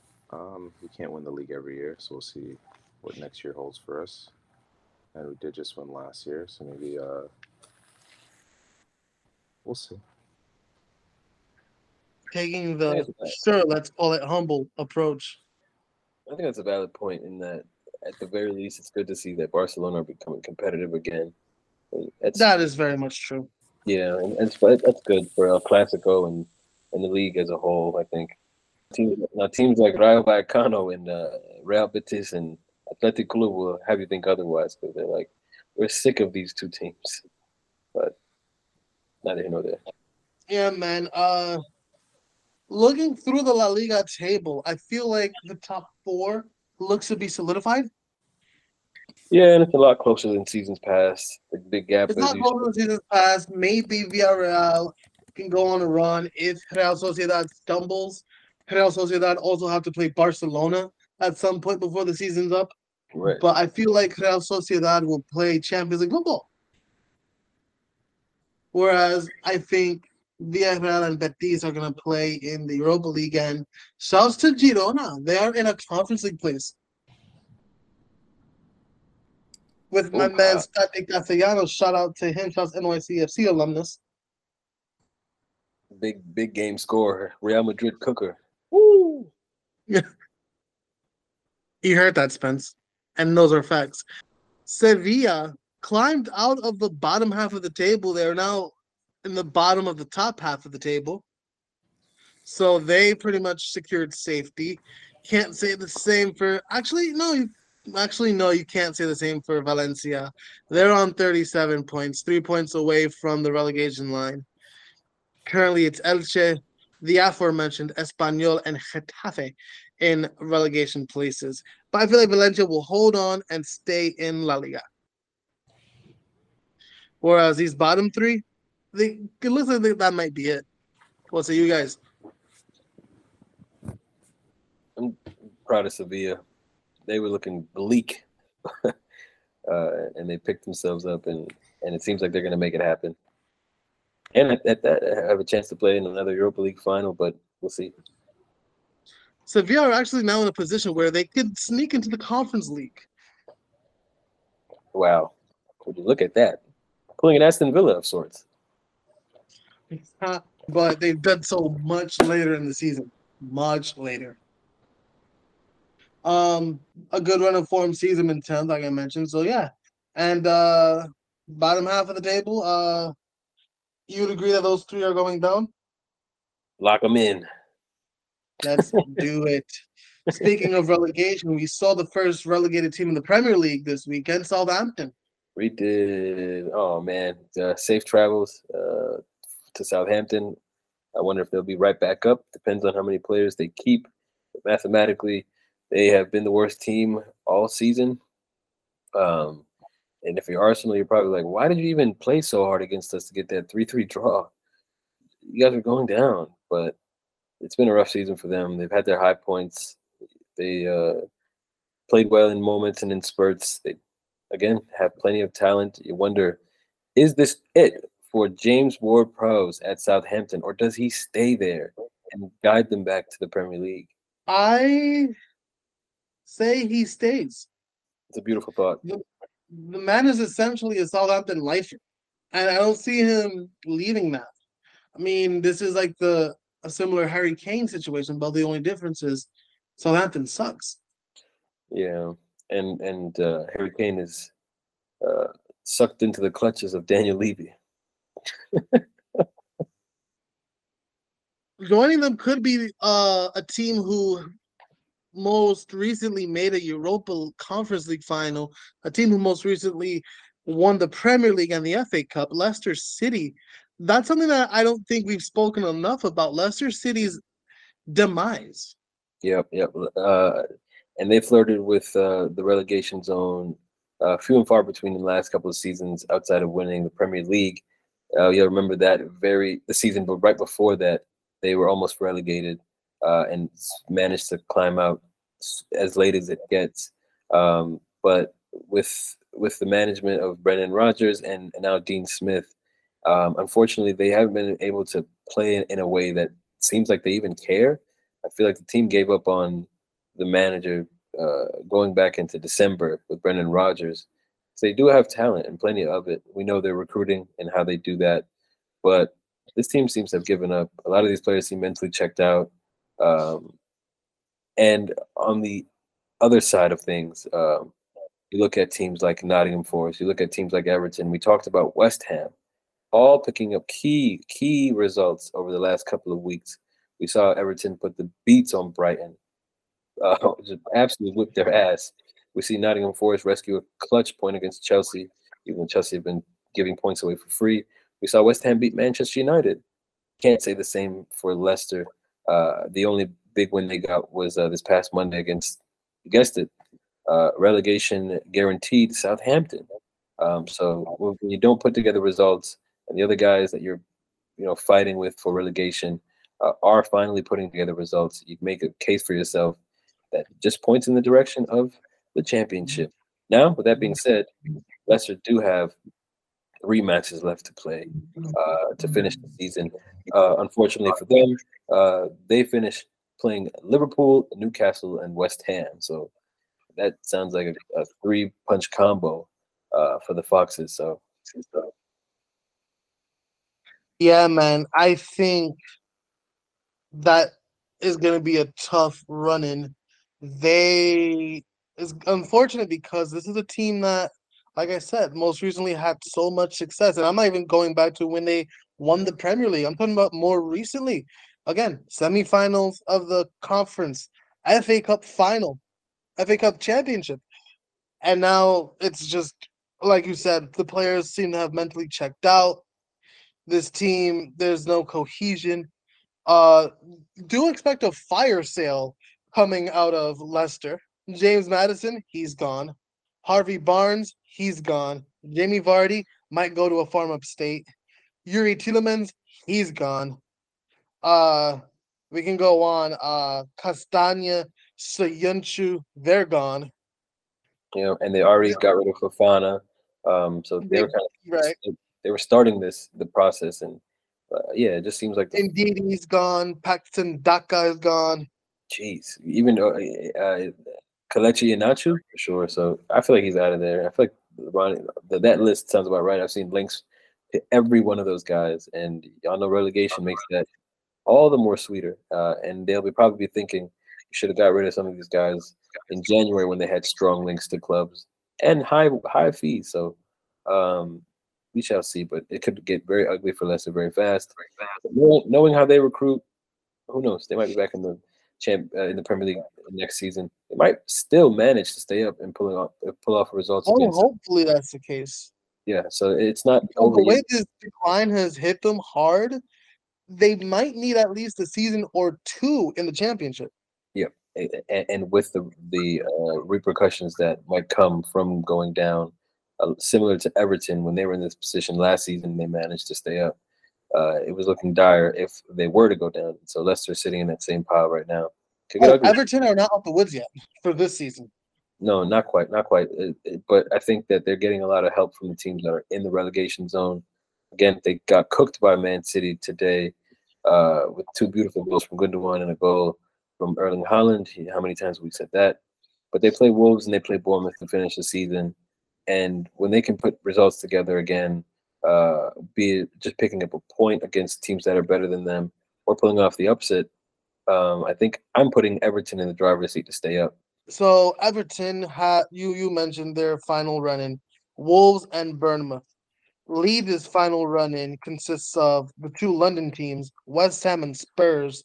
we can't win the league every year. So we'll see what next year holds for us. And we did just win last year, so maybe we'll see. Taking the let's call it humble approach. I think that's a valid point, in that at the very least it's good to see that Barcelona are becoming competitive again. That is very much true. Yeah, and that's good for El Clasico and the league as a whole, I think. Teams like Rayo Vallecano and Real Betis and Athletic Club will have you think otherwise, because they're like, we're sick of these two teams. But not here nor there. Yeah, man. Looking through the La Liga table, I feel like the top 4 looks to be solidified. Yeah, and it's a lot closer than seasons past. The big gap. It's not closer than seasons past. Maybe Villarreal can go on a run if Real Sociedad stumbles. Real Sociedad also have to play Barcelona at some point before the season's up. Right. But I feel like Real Sociedad will play Champions League football. Whereas I think Villarreal and Betis are going to play in the Europa League, and shouts to Girona. They are in a Conference League place. With my man Stati Castellanos, shout out to him, shouts NYCFC alumnus. Big game scorer, Real Madrid cooker. Woo! Yeah. You heard that, Spence. And those are facts. Sevilla climbed out of the bottom half of the table. They are now in the bottom of the top half of the table. So they pretty much secured safety. Can't say the same for... Actually, no, Actually, no, you can't say the same for Valencia. They're on 37 points, 3 points away from the relegation line. Currently, it's Elche, the aforementioned Espanyol, and Getafe in relegation places. But I feel like Valencia will hold on and stay in La Liga. Whereas these bottom three, it looks like that might be it. What's it, you guys? I'm proud of Sevilla. They were looking bleak, and they picked themselves up, and it seems like they're going to make it happen. And at that, I have a chance to play in another Europa League final, but we'll see. Sevilla are actually now in a position where they could sneak into the Conference League. Wow. Would you look at that? Pulling an Aston Villa of sorts. But they've done so much later in the season. Much later. A good run of form sees them in 10th, like I mentioned. So, yeah. And bottom half of the table, you would agree that those three are going down? Lock them in. Let's do it. Speaking of relegation, we saw the first relegated team in the Premier League this weekend, Southampton. We did. Oh, man. Safe travels to Southampton. I wonder if they'll be right back up. Depends on how many players they keep. But mathematically, they have been the worst team all season. And if you're Arsenal, you're probably like, why did you even play so hard against us to get that 3-3 draw? You guys are going down. But it's been a rough season for them. They've had their high points. They played well in moments and in spurts. They, again, have plenty of talent. You wonder, is this it for James Ward-Prowse at Southampton, or does he stay there and guide them back to the Premier League? I say he stays. It's a beautiful thought. The man is essentially a Southampton lifer, and I don't see him leaving that. I mean, this is like a similar Harry Kane situation, but the only difference is Southampton sucks. Yeah. And Harry Kane is sucked into the clutches of Daniel Levy. Joining them could be a team who most recently made a Europa Conference League final, a team who most recently won the Premier League and the FA Cup, Leicester City. That's something that I don't think we've spoken enough about, Leicester City's demise. Yep. And they flirted with the relegation zone few and far between the last couple of seasons outside of winning the Premier League. You'll remember that the season, but right before that, they were almost relegated and managed to climb out as late as it gets. But with the management of Brendan Rodgers and now Dean Smith, unfortunately, they haven't been able to play in a way that seems like they even care. I feel like the team gave up on the manager going back into December with Brendan Rodgers. So they do have talent and plenty of it. We know they're recruiting and how they do that. But this team seems to have given up. A lot of these players seem mentally checked out. And on the other side of things, you look at teams like Nottingham Forest, you look at teams like Everton. We talked about West Ham, all picking up key results over the last couple of weeks. We saw Everton put the beats on Brighton. Just absolutely whipped their ass. We see Nottingham Forest rescue a clutch point against Chelsea, even though Chelsea have been giving points away for free. We saw West Ham beat Manchester United. Can't say the same for Leicester. The only big win they got was this past Monday against, you guessed it, relegation guaranteed Southampton. So when you don't put together results, and the other guys that you're fighting with for relegation are finally putting together results, you make a case for yourself that just points in the direction of the championship. Now, with that being said, Leicester do have 3 matches left to play to finish the season. Unfortunately for them, they finish playing Liverpool, Newcastle, and West Ham. So that sounds like a 3-punch combo for the Foxes. So, yeah, man, I think that is going to be a tough run-in. It's unfortunate because this is a team that, like I said, most recently had so much success. And I'm not even going back to when they won the Premier League. I'm talking about more recently. Again, semifinals of the conference, FA Cup final, FA Cup championship. And now it's just, like you said, the players seem to have mentally checked out. This team, there's no cohesion. Do expect a fire sale coming out of Leicester. James Maddison, he's gone. Harvey Barnes, he's gone. Jamie Vardy might go to a farm-up state. Yuri Tielemans, he's gone. We can go on. Castagne, Soyuncu, they're gone. You know, and they already got rid of Fofana. So they were kind of they were starting the process, and yeah, it just seems like Ndidi's gone. Paxton Daka is gone. Jeez, even Kelechi Iheanacho for sure. So I feel like he's out of there. I feel like Ronnie, that list sounds about right. I've seen links to every one of those guys, and y'all know relegation makes that all the more sweeter. And they'll be probably thinking, should have got rid of some of these guys in January when they had strong links to clubs and high fees. So we shall see, but it could get very ugly for Leicester very fast. Knowing how they recruit, who knows? They might be back in the in the Premier League next season. They might still manage to stay up and pull off results. Oh, hopefully that's the case. Yeah, so it's not over. The way this decline has hit them hard, they might need at least a season or two in the Championship. Yeah, and with the repercussions that might come from going down, similar to Everton when they were in this position last season, they managed to stay up. It was looking dire if they were to go down. So Leicester sitting in that same pile right now. Everton are not out the woods yet for this season. No, not quite. But I think that they're getting a lot of help from the teams that are in the relegation zone. Again, they got cooked by Man City today with two beautiful goals from Gundogan and a goal from Erling Haaland. How many times have we said that? But they play Wolves and they play Bournemouth to finish the season. And when they can put results together again, be it just picking up a point against teams that are better than them or pulling off the upset, I think I'm putting Everton in the driver's seat to stay up. So Everton, you mentioned their final run-in, Wolves and Bournemouth. Leeds' final run-in consists of the two London teams, West Ham and Spurs.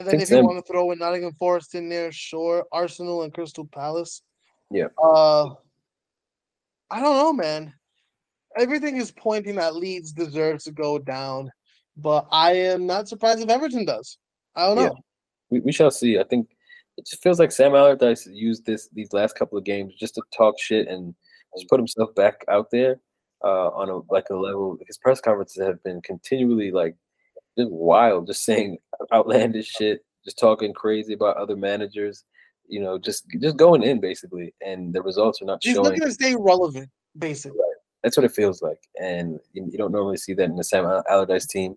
And then if you want to throw in Nottingham Forest in there, sure. Arsenal and Crystal Palace. Yeah. I don't know, man. Everything is pointing that Leeds deserves to go down, but I am not surprised if Everton does. I don't know. Yeah. We shall see. I think it just feels like Sam Allardyce used these last couple of games just to talk shit and just put himself back out there on a level. His press conferences have been continually just wild, just saying outlandish shit, just talking crazy about other managers, you know, just going in basically, and the results are not showing. He's looking to stay relevant, basically. Right. That's what it feels like, and you don't normally see that in the Sam Allardyce team.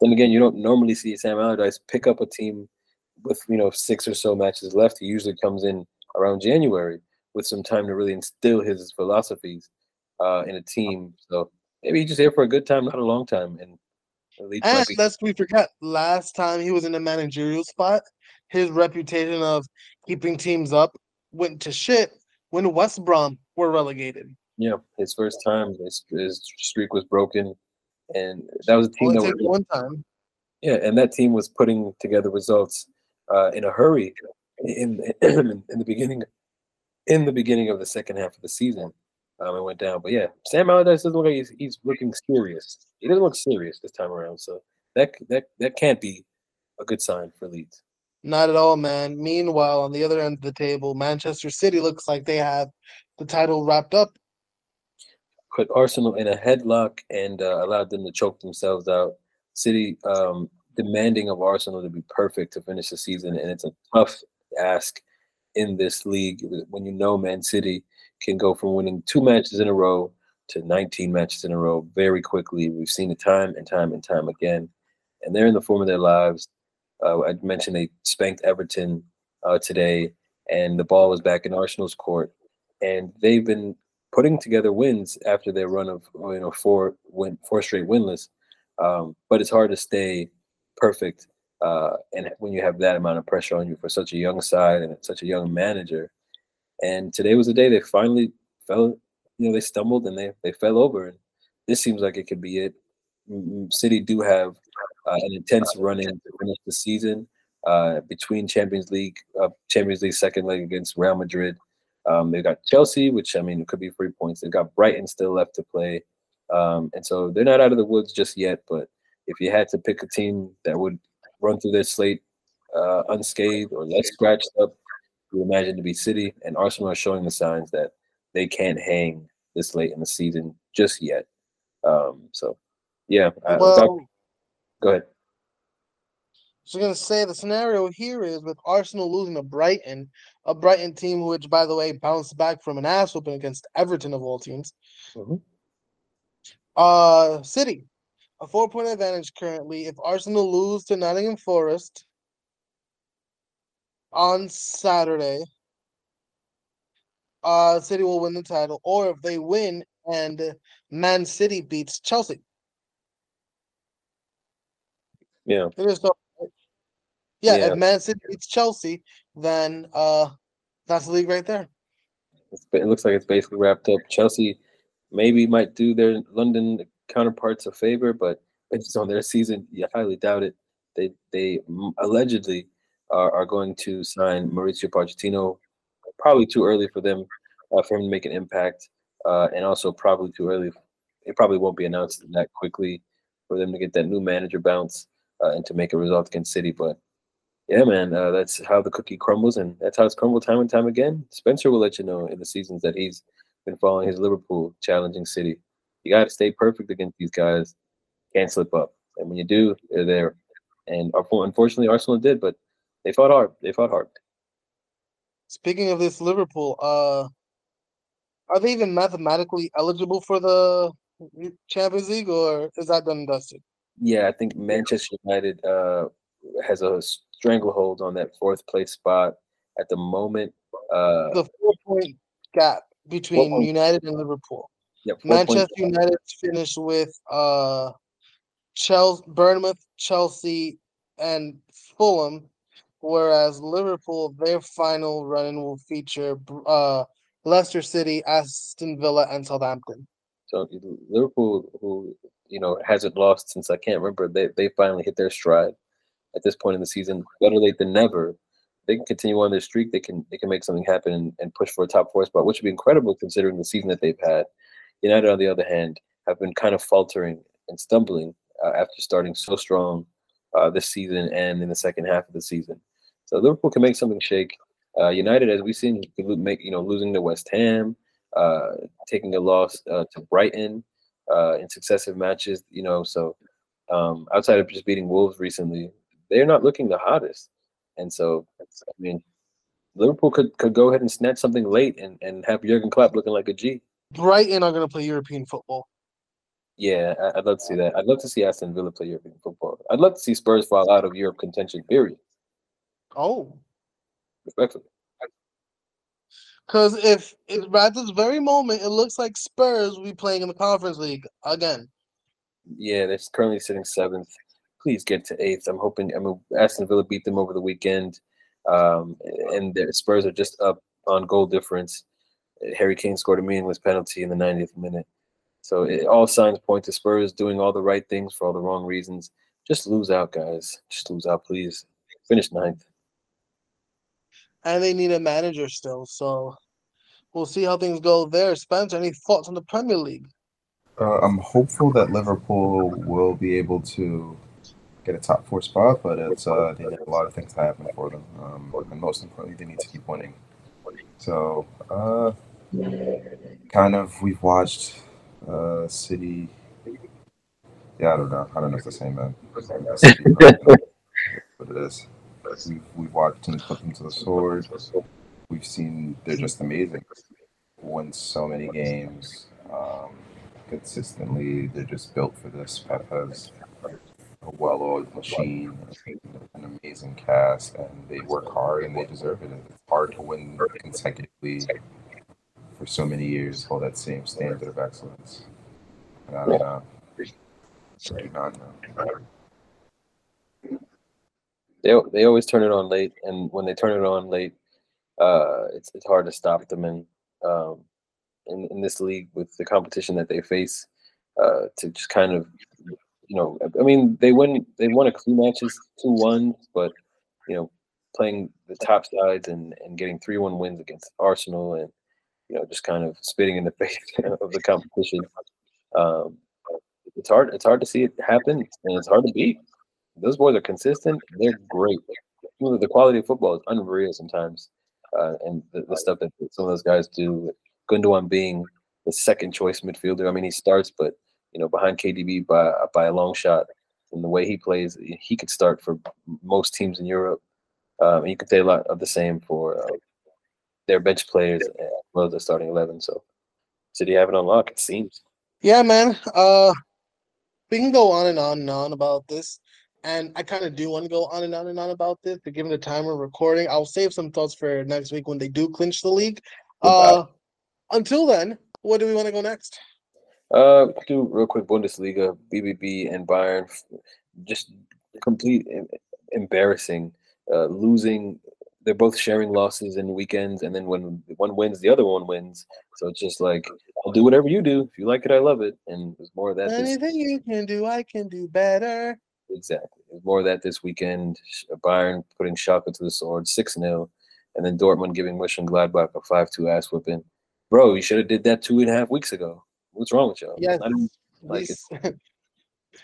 Then again, you don't normally see Sam Allardyce pick up a team with, you know, 6 or so matches left. He usually comes in around January with some time to really instill his philosophies in a team. So maybe he's just here for a good time, not a long time, and. And lest we forget, last time he was in a managerial spot, his reputation of keeping teams up went to shit when West Brom were relegated. Yeah, his first time, his streak was broken, and that was a team that was one time. Yeah, and that team was putting together results in a hurry in the beginning of the second half of the season. It went down, but yeah, Sam Allardyce doesn't look like he's looking serious. He doesn't look serious this time around, so that can't be a good sign for Leeds. Not at all, man. Meanwhile, on the other end of the table, Manchester City looks like they have the title wrapped up. Put Arsenal in a headlock and allowed them to choke themselves out. City demanding of Arsenal to be perfect to finish the season, and it's a tough ask in this league when you know Man City can go from winning 2 matches in a row to 19 matches in a row very quickly. We've seen it time and time and time again. And they're in the form of their lives. I mentioned they spanked Everton today, and the ball was back in Arsenal's court. And they've been putting together wins after their run of 4 straight winless. But it's hard to stay perfect and when you have that amount of pressure on you for such a young side and such a young manager. And today was the day they finally fell, you know, they stumbled and they fell over. And this seems like it could be it. City do have an intense run-in to finish the season between Champions League second leg against Real Madrid They've got Chelsea, which, I mean, it could be 3 points. They've got Brighton still left to play. And so they're not out of the woods just yet. But if you had to pick a team that would run through their slate unscathed or less scratched up, you imagine to be City. And Arsenal are showing the signs that they can't hang this late in the season just yet. So, yeah. Go ahead. So I'm going to say the scenario here is with Arsenal losing to Brighton, a Brighton team which, by the way, bounced back from an ass whooping against Everton of all teams. Mm-hmm. City, a 4-point advantage currently. If Arsenal lose to Nottingham Forest on Saturday, City will win the title. Or if they win and Man City beats Chelsea. Yeah. It is so. Yeah, if Man City beats Chelsea, then that's the league right there. It looks like it's basically wrapped up. Chelsea maybe might do their London counterparts a favor, but based on their season, you highly doubt it. They allegedly are going to sign Mauricio Pochettino. Probably too early for them, for him to make an impact, and also probably too early. It probably won't be announced that quickly for them to get that new manager bounce and to make a result against City, but. Yeah, man, that's how the cookie crumbles, and that's how it's crumbled time and time again. Spencer will let you know in the seasons that he's been following his Liverpool challenging City. You got to stay perfect against these guys. Can't slip up. And when you do, they're there. And unfortunately, Arsenal did, but they fought hard. Speaking of this Liverpool, are they even mathematically eligible for the Champions League, or is that done and dusted? Yeah, I think Manchester United has a stranglehold on that fourth place spot at the moment. The 4-point gap between United and Liverpool. Yeah, Manchester United finished with Bournemouth, Chelsea, and Fulham, whereas Liverpool, their final run-in will feature Leicester City, Aston Villa, and Southampton. So Liverpool, who hasn't lost since I can't remember, they finally hit their stride. At this point in the season, better late than never. They can continue on their streak. They can make something happen and push for a top four spot, which would be incredible considering the season that they've had. United, on the other hand, have been kind of faltering and stumbling after starting so strong this season and in the second half of the season. So Liverpool can make something shake. United, as we've seen, can make losing to West Ham, taking a loss to Brighton in successive matches. So outside of just beating Wolves recently. They're not looking the hottest. And so, Liverpool could go ahead and snatch something late and have Jurgen Klopp looking like a G. Brighton are going to play European football. Yeah, I'd love to see that. I'd love to see Aston Villa play European football. I'd love to see Spurs fall out of Europe contention, period. Oh. Respectfully. Because if at this very moment, it looks like Spurs will be playing in the Conference League again. Yeah, they're currently sitting 7th. Please get to 8th. I'm hoping. Aston Villa beat them over the weekend, and the Spurs are just up on goal difference. Harry Kane scored a meaningless penalty in the 90th minute, so all signs point to Spurs doing all the right things for all the wrong reasons. Just lose out, guys. Just lose out, please. Finish 9th. And they need a manager still, so we'll see how things go there. Spencer, any thoughts on the Premier League? I'm hopeful that Liverpool will be able to get a top four spot, but it's they need a lot of things to happen for them, and most importantly, they need to keep winning. So, we've watched City. Yeah, I don't know if it's the same, man. But it is. We've watched teams put them to the sword. We've seen they're just amazing. Won so many games consistently. They're just built for this. Pep has a well-oiled machine, an amazing cast, and they work hard and they deserve it. And it's hard to win consecutively for so many years, hold that same standard of excellence. And I don't know. I do not know. They always turn it on late, and when they turn it on late, it's hard to stop them. And in this league, with the competition that they face, to just kind of. They won a few matches 2-1, but playing the top sides and getting 3-1 wins against Arsenal and, you know, just kind of spitting in the face of the competition. It's hard to see it happen, and it's hard to beat. Those boys are consistent. They're great. The quality of football is unreal sometimes, and the stuff that some of those guys do. Gundogan being the second choice midfielder. I mean, he starts, but you know, behind KDB by a long shot. And the way he plays, he could start for most teams in Europe. You could say a lot of the same for their bench players as well as their starting 11. So, City have it on lock, it seems. Yeah, man. We can go on and on and on about this. And I kind of do want to go on and on and on about this. But given the time we're recording, I'll save some thoughts for next week when they do clinch the league. Until then, where do we want to go next? Do real quick Bundesliga, BBB, and Bayern. Just complete embarrassing, losing. They're both sharing losses in weekends, and then when one wins, the other one wins. So it's just like, I'll do whatever you do. If you like it, I love it. And there's more of that. Anything you can do, I can do better. Exactly. There's more of that this weekend. Bayern putting Schalke to the sword, 6-0. And then Dortmund giving Mönchengladbach a 5-2 ass whipping. Bro, you should have did that 2.5 weeks ago. What's wrong with y'all? Yes.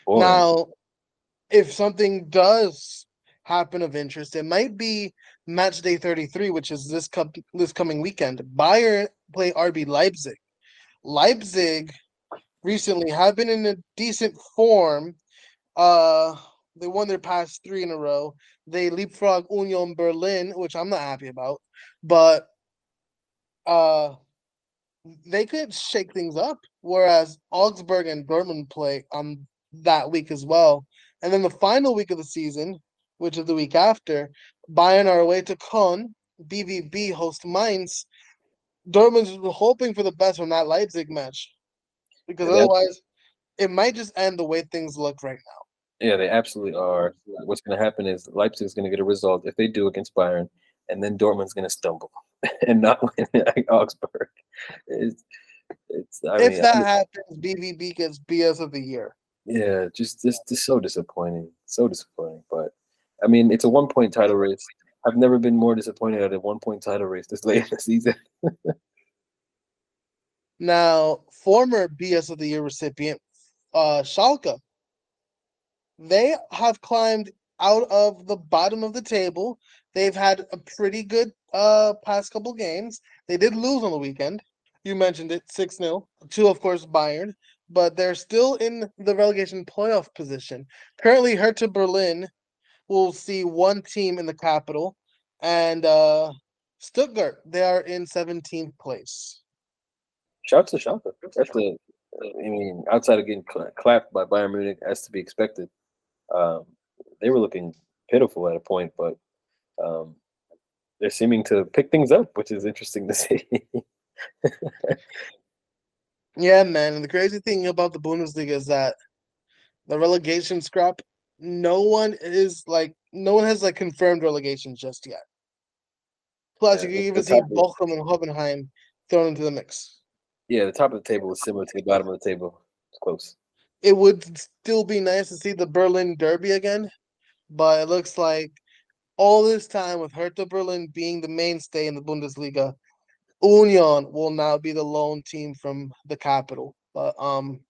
Now, if something does happen of interest, it might be match day 33, which is this coming weekend. Bayern play RB Leipzig. Leipzig recently have been in a decent form. They won their past 3 in a row. They leapfrog Union Berlin, which I'm not happy about, but they could shake things up, whereas Augsburg and Dortmund play that week as well. And then the final week of the season, which is the week after, Bayern are away to Cologne, BVB host Mainz. Dortmund's hoping for the best from that Leipzig match, because otherwise it might just end the way things look right now. Yeah, they absolutely are. What's going to happen is Leipzig's going to get a result, if they do, against Bayern, and then Dortmund's going to stumble and not win at Augsburg. If that happens, BVB gets BS of the year. Yeah, just so disappointing. So disappointing. But, I mean, it's a one-point title race. I've never been more disappointed at a one-point title race this late in the season. Now, former BS of the year recipient, Schalke, they have climbed out of the bottom of the table. They've had a pretty good past couple games. They did lose on the weekend. You mentioned it, 6-0 to, of course, Bayern. But they're still in the relegation playoff position. Currently, Hertha Berlin will see one team in the capital. And Stuttgart, they are in 17th place. Shout to Schalke. Especially, I mean, outside of getting clapped by Bayern Munich, as to be expected, they were looking pitiful at a point, but they're seeming to pick things up, which is interesting to see. Yeah, man. And the crazy thing about the Bundesliga is that the relegation scrap, no one has confirmed relegation just yet. Plus, you can even see Bochum and Hoffenheim thrown into the mix. Yeah, the top of the table is similar to the bottom of the table. It's close. It would still be nice to see the Berlin Derby again, but it looks like all this time with Hertha Berlin being the mainstay in the Bundesliga, Union will now be the lone team from the capital. But Wolfsburg,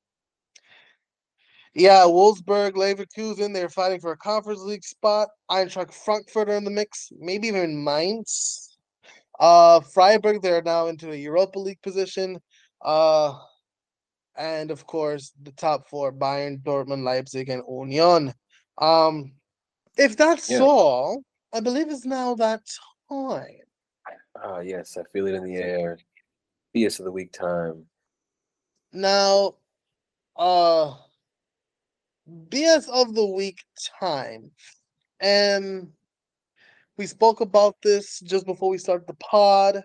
Leverkusen, they're fighting for a Conference League spot. Eintracht Frankfurt are in the mix, maybe even Mainz. Freiburg, they're now into a Europa League position. And of course, the top 4, Bayern, Dortmund, Leipzig, and Union. If that's all, I believe it's now that time. Yes, I feel it in the air. BS of the week time. Now, BS of the week time. And we spoke about this just before we started the pod.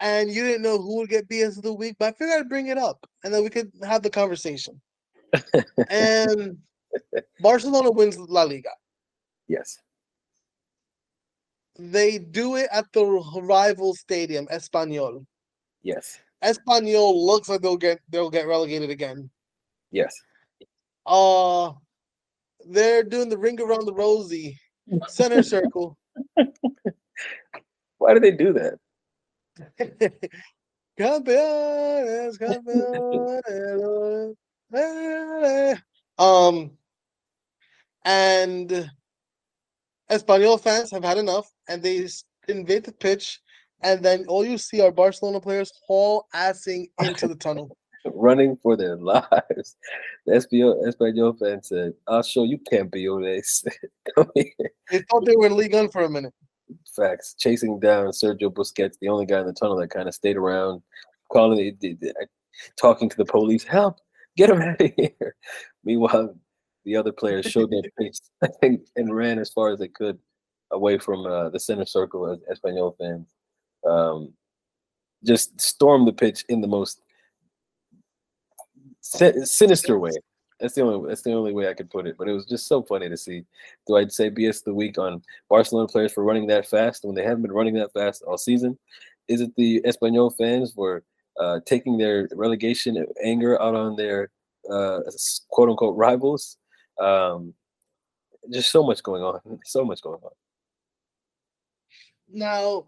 And you didn't know who would get BS of the week, but I figured I'd bring it up and then we could have the conversation. And Barcelona wins La Liga. Yes. They do it at the rival stadium, Espanyol. Yes. Espanyol looks like they'll get relegated again. Yes. They're doing the ring around the rosy Center circle. Why do they do that? Campeones, campeones. And Espanyol fans have had enough, and they invade the pitch, and then all you see are Barcelona players haul assing into the tunnel. Running for their lives. The Espanyol fan said, I'll show you campeones. Come here. They thought they were in Ligue 1 for a minute. Facts. Chasing down Sergio Busquets, the only guy in the tunnel that kind of stayed around, calling, talking to the police, help, get him out of here. Meanwhile, the other players showed their face and ran as far as they could away from the center circle of Espanyol fans. Just stormed the pitch in the most sinister way. That's the only way I could put it. But it was just so funny to see. So I'd say BS the week on Barcelona players for running that fast when they haven't been running that fast all season. Is it the Espanyol fans for taking their relegation anger out on their quote-unquote rivals? Just so much going on. So much going on. Now,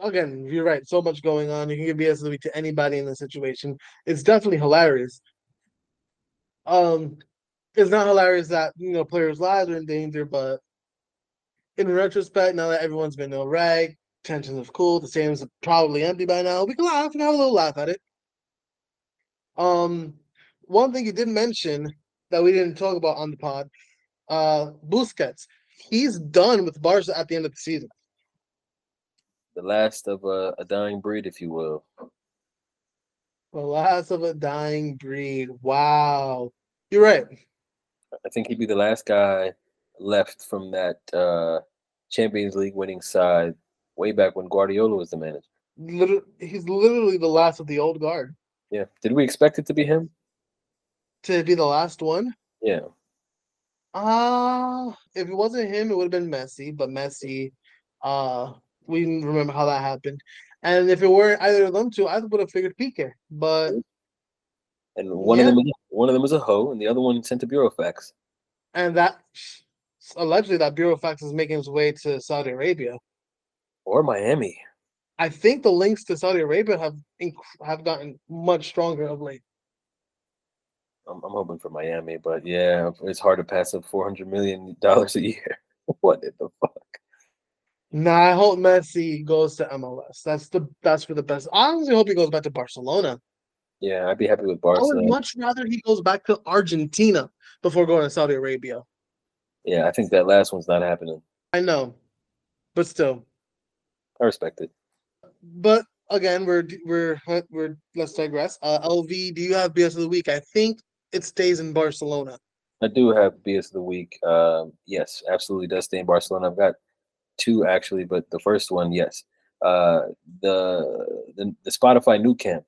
again, you're right. So much going on. You can give BS of the week to anybody in the situation. It's definitely hilarious. It's not hilarious that, you know, players' lives are in danger, but in retrospect, now that everyone's been all right, tensions have cooled, the stadiums are probably empty by now, we can laugh and have a little laugh at it. One thing you did mention that we didn't talk about on the pod, Busquets. He's done with Barca at the end of the season. The last of a dying breed, if you will. The last of a dying breed. Wow. You're right. I think he'd be the last guy left from that Champions League winning side way back when Guardiola was the manager. He's literally the last of the old guard. Yeah. Did we expect it to be him? To be the last one? Yeah. If it wasn't him, it would have been Messi. But Messi, we remember how that happened. And if it weren't either of them two, I would have figured PK. But and one of them was a hoe, and the other one sent to Burofax. And that allegedly that Burofax is making its way to Saudi Arabia or Miami. I think the links to Saudi Arabia have gotten much stronger of late. I'm hoping for Miami, but yeah, it's hard to pass up $400 million a year. What in the fuck? Nah, I hope Messi goes to MLS. That's for the best. I honestly hope he goes back to Barcelona. Yeah, I'd be happy with Barcelona. I would much rather he goes back to Argentina before going to Saudi Arabia. Yeah, I think that last one's not happening. I know, but still, I respect it. But again, we're let's digress. LV, do you have BS of the week? I think it stays in Barcelona. I do have BS of the week. Yes, absolutely does stay in Barcelona. I've got two actually, but the first one, yes, the Spotify new camp.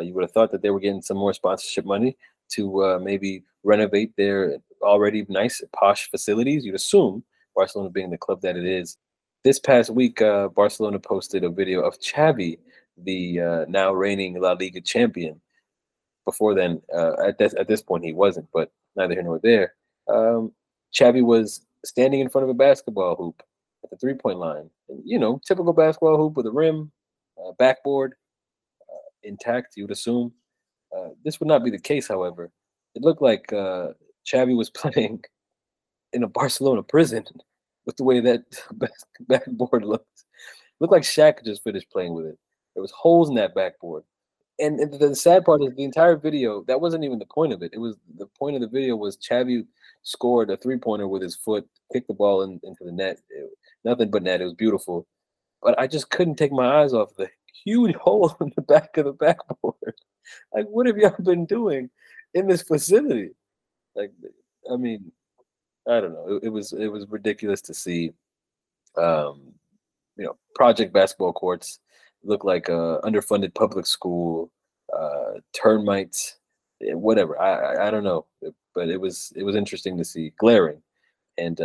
You would have thought that they were getting some more sponsorship money to maybe renovate their already nice posh facilities. You'd assume, Barcelona being the club that it is. This past week, Barcelona posted a video of Xavi, the now reigning La Liga champion. Before then, at this point, he wasn't, but neither here nor there. Xavi was standing in front of a basketball hoop at the three-point line. And, you know, typical basketball hoop with a rim, backboard, intact, you would assume. This would not be the case, however. It looked like Xavi was playing in a Barcelona prison with the way that backboard looked. It looked like Shaq just finished playing with it. There was holes in that backboard. And the sad part is the entire video, that wasn't even the point of it. It was the point of the video was Xavi scored a three-pointer with his foot, kicked the ball into the net. Nothing but net. It was beautiful. But I just couldn't take my eyes off the huge hole in the back of the backboard. Like, what have y'all been doing in this facility? Like, I mean, I don't know. It was ridiculous to see, you know, project basketball courts look like a underfunded public school, termites, whatever. I don't know, but it was interesting to see, glaring, and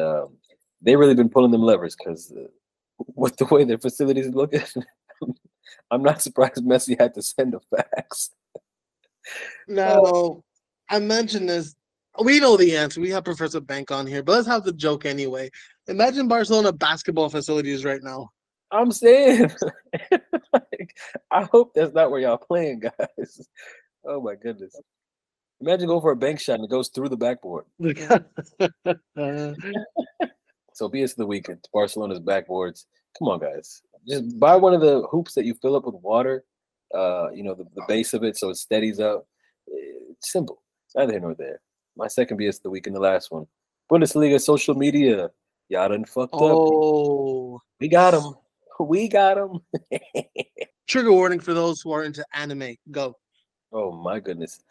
they really been pulling them levers because with the way their facilities look, I'm not surprised Messi had to send a fax. Now, I mentioned this We know the answer. We have Professor Bank on here, but let's have the joke anyway. Imagine Barcelona basketball facilities right now. I'm saying, like, I hope that's not where y'all playing, guys. Oh, my goodness. Imagine going for a bank shot and it goes through the backboard. So be it to the weekend. Barcelona's backboards. Come on, guys. Just buy one of the hoops that you fill up with water, you know, the base of it so it steadies up. It's simple. Neither here nor there. My second BS of the week and the last one. Bundesliga social media. Y'all done fucked up. Oh, we got him. We got him. Trigger warning for those who are into anime. Go. Oh, my goodness.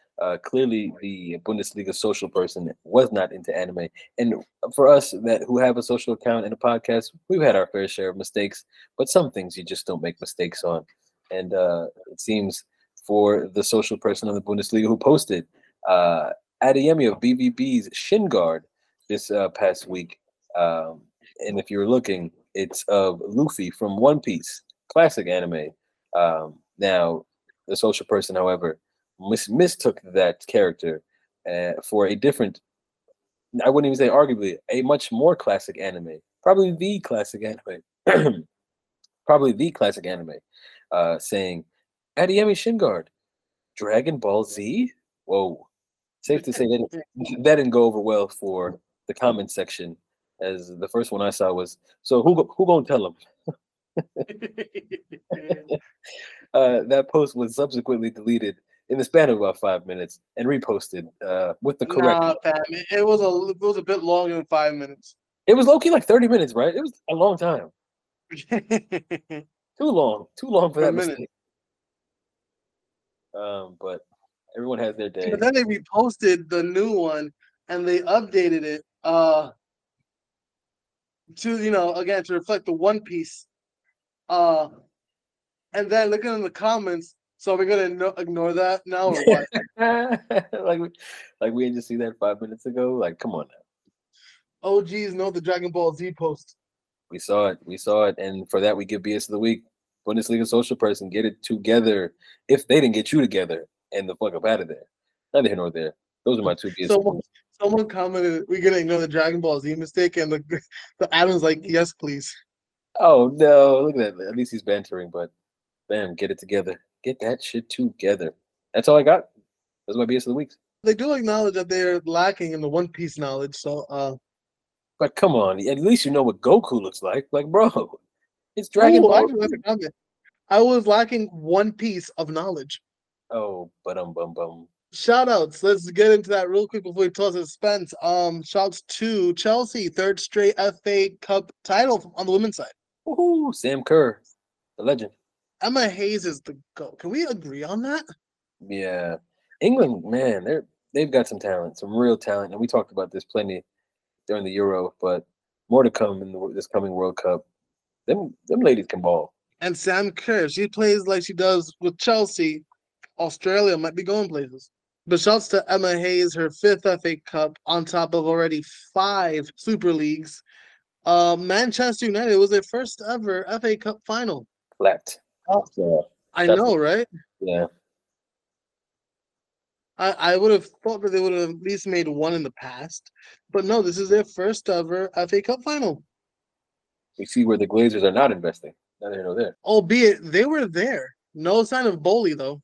Clearly, the Bundesliga social person was not into anime. And for us that who have a social account and a podcast, we've had our fair share of mistakes. But some things you just don't make mistakes on. And it seems for the social person on the Bundesliga who posted Adeyemi of BVB's shin guard this past week. And if you're looking, it's of Luffy from One Piece, classic anime. Now, the social person, however, mistook that character for a different, I wouldn't even say arguably, a much more classic anime. Probably the classic anime. Probably the classic anime. Saying, Adeyemi shin guard, Dragon Ball Z? Whoa. Safe to say that didn't go over well for the comment section, as the first one I saw was, so who gonna tell him? That post was subsequently deleted in the span of about 5 minutes and reposted with the correct. Nah, fam, it was a bit longer than 5 minutes. It was low key like 30 minutes, right? It was a long time. Too long for that mistake. But everyone has their day. But then they reposted the new one and they updated it to, you know, again, to reflect the One Piece. And then looking in the comments, so we're going to ignore that now or what? like we didn't just see that 5 minutes ago? Like, come on now. OGs know the Dragon Ball Z post. We saw it. And for that, we give BS of the week. Bundesliga social person, get it together. If they didn't get you together, and the fuck up out of there. Neither here nor there. Those are my two BS. Someone commented, we're going to ignore the Dragon Ball Z mistake, and the Adam's like, yes, please. Oh, no. Look at that. At least he's bantering, but bam, get it together. Get that shit together. That's all I got. Those are my BS of the week. They do acknowledge that they're lacking in the One Piece knowledge, so... But come on. At least you know what Goku looks like. Like, bro, it's Dragon Ball. I was lacking one piece of knowledge. Oh, ba-dum-bum-bum. Shoutouts. Let's get into that real quick before we toss it, Spence. Shouts to Chelsea, third straight FA Cup title on the women's side. Woohoo! Sam Kerr, the legend. Emma Hayes is the GOAT. Can we agree on that? Yeah, England, man, they've got some talent, some real talent, and we talked about this plenty during the Euro, but more to come in this coming World Cup. Them ladies can ball. And Sam Kerr, she plays like she does with Chelsea. Australia might be going places. But shouts to Emma Hayes, her fifth FA Cup on top of already 5 Super Leagues. Manchester United was their first ever FA Cup final. Flat. Oh, I know, right? Yeah. I would have thought that they would have at least made one in the past. But no, this is their first ever FA Cup final. We see where the Glazers are not investing. Neither here nor there. Albeit, they were there. No sign of Bowley, though.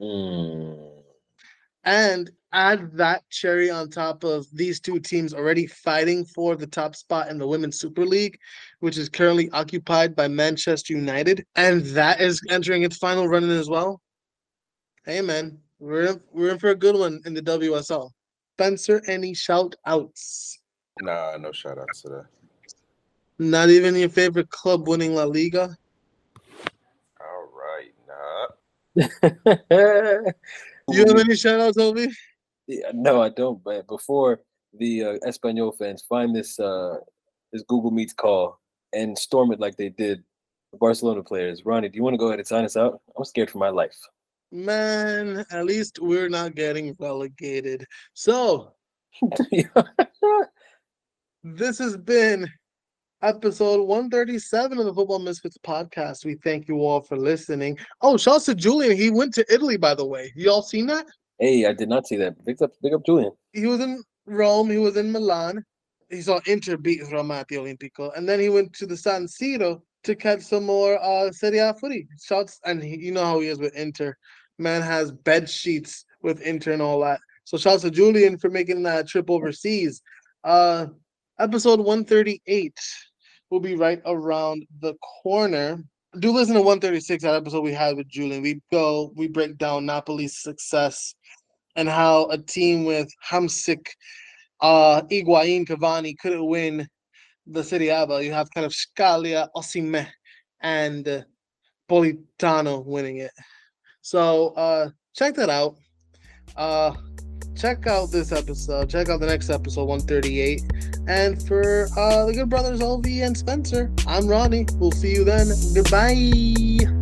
Mm. And add that cherry on top of these two teams already fighting for the top spot in the Women's Super League, which is currently occupied by Manchester United, and that is entering its final run in as well. Hey man, we're in for a good one in the WSL. Spencer, any shout outs? Nah, no shout outs today. Not even your favorite club winning La Liga? You have any shout outs, Obi? Yeah, no, I don't. But before the Espanyol fans find this Google Meets call and storm it like they did the Barcelona players, Ronnie, do you want to go ahead and sign us out? I'm scared for my life. Man, at least we're not getting relegated. So, this has been episode 137 of the Football Misfits podcast. We thank you all for listening. Oh, shouts to Julian. He went to Italy, by the way. Y'all seen that? Hey, I did not see that. Big up Julian. He was in Rome. He was in Milan. He saw Inter beat Roma at the Olimpico. And then he went to the San Siro to catch some more Serie A footy. Shots. And he, you know how he is with Inter. Man has bed sheets with Inter and all that. So shouts to Julian for making that trip overseas. Episode 138 will be right around the corner. Do listen to 136, that episode we had with Julian. We break down Napoli's success and how a team with Hamsik, Higuain, Cavani couldn't win the Serie A. You have kind of Scalia, Osimhen, and Politano winning it. So check that out. Check out this episode. Check out the next episode, 138. And for the good brothers LV and Spencer, I'm Ronnie. We'll see you then. Goodbye.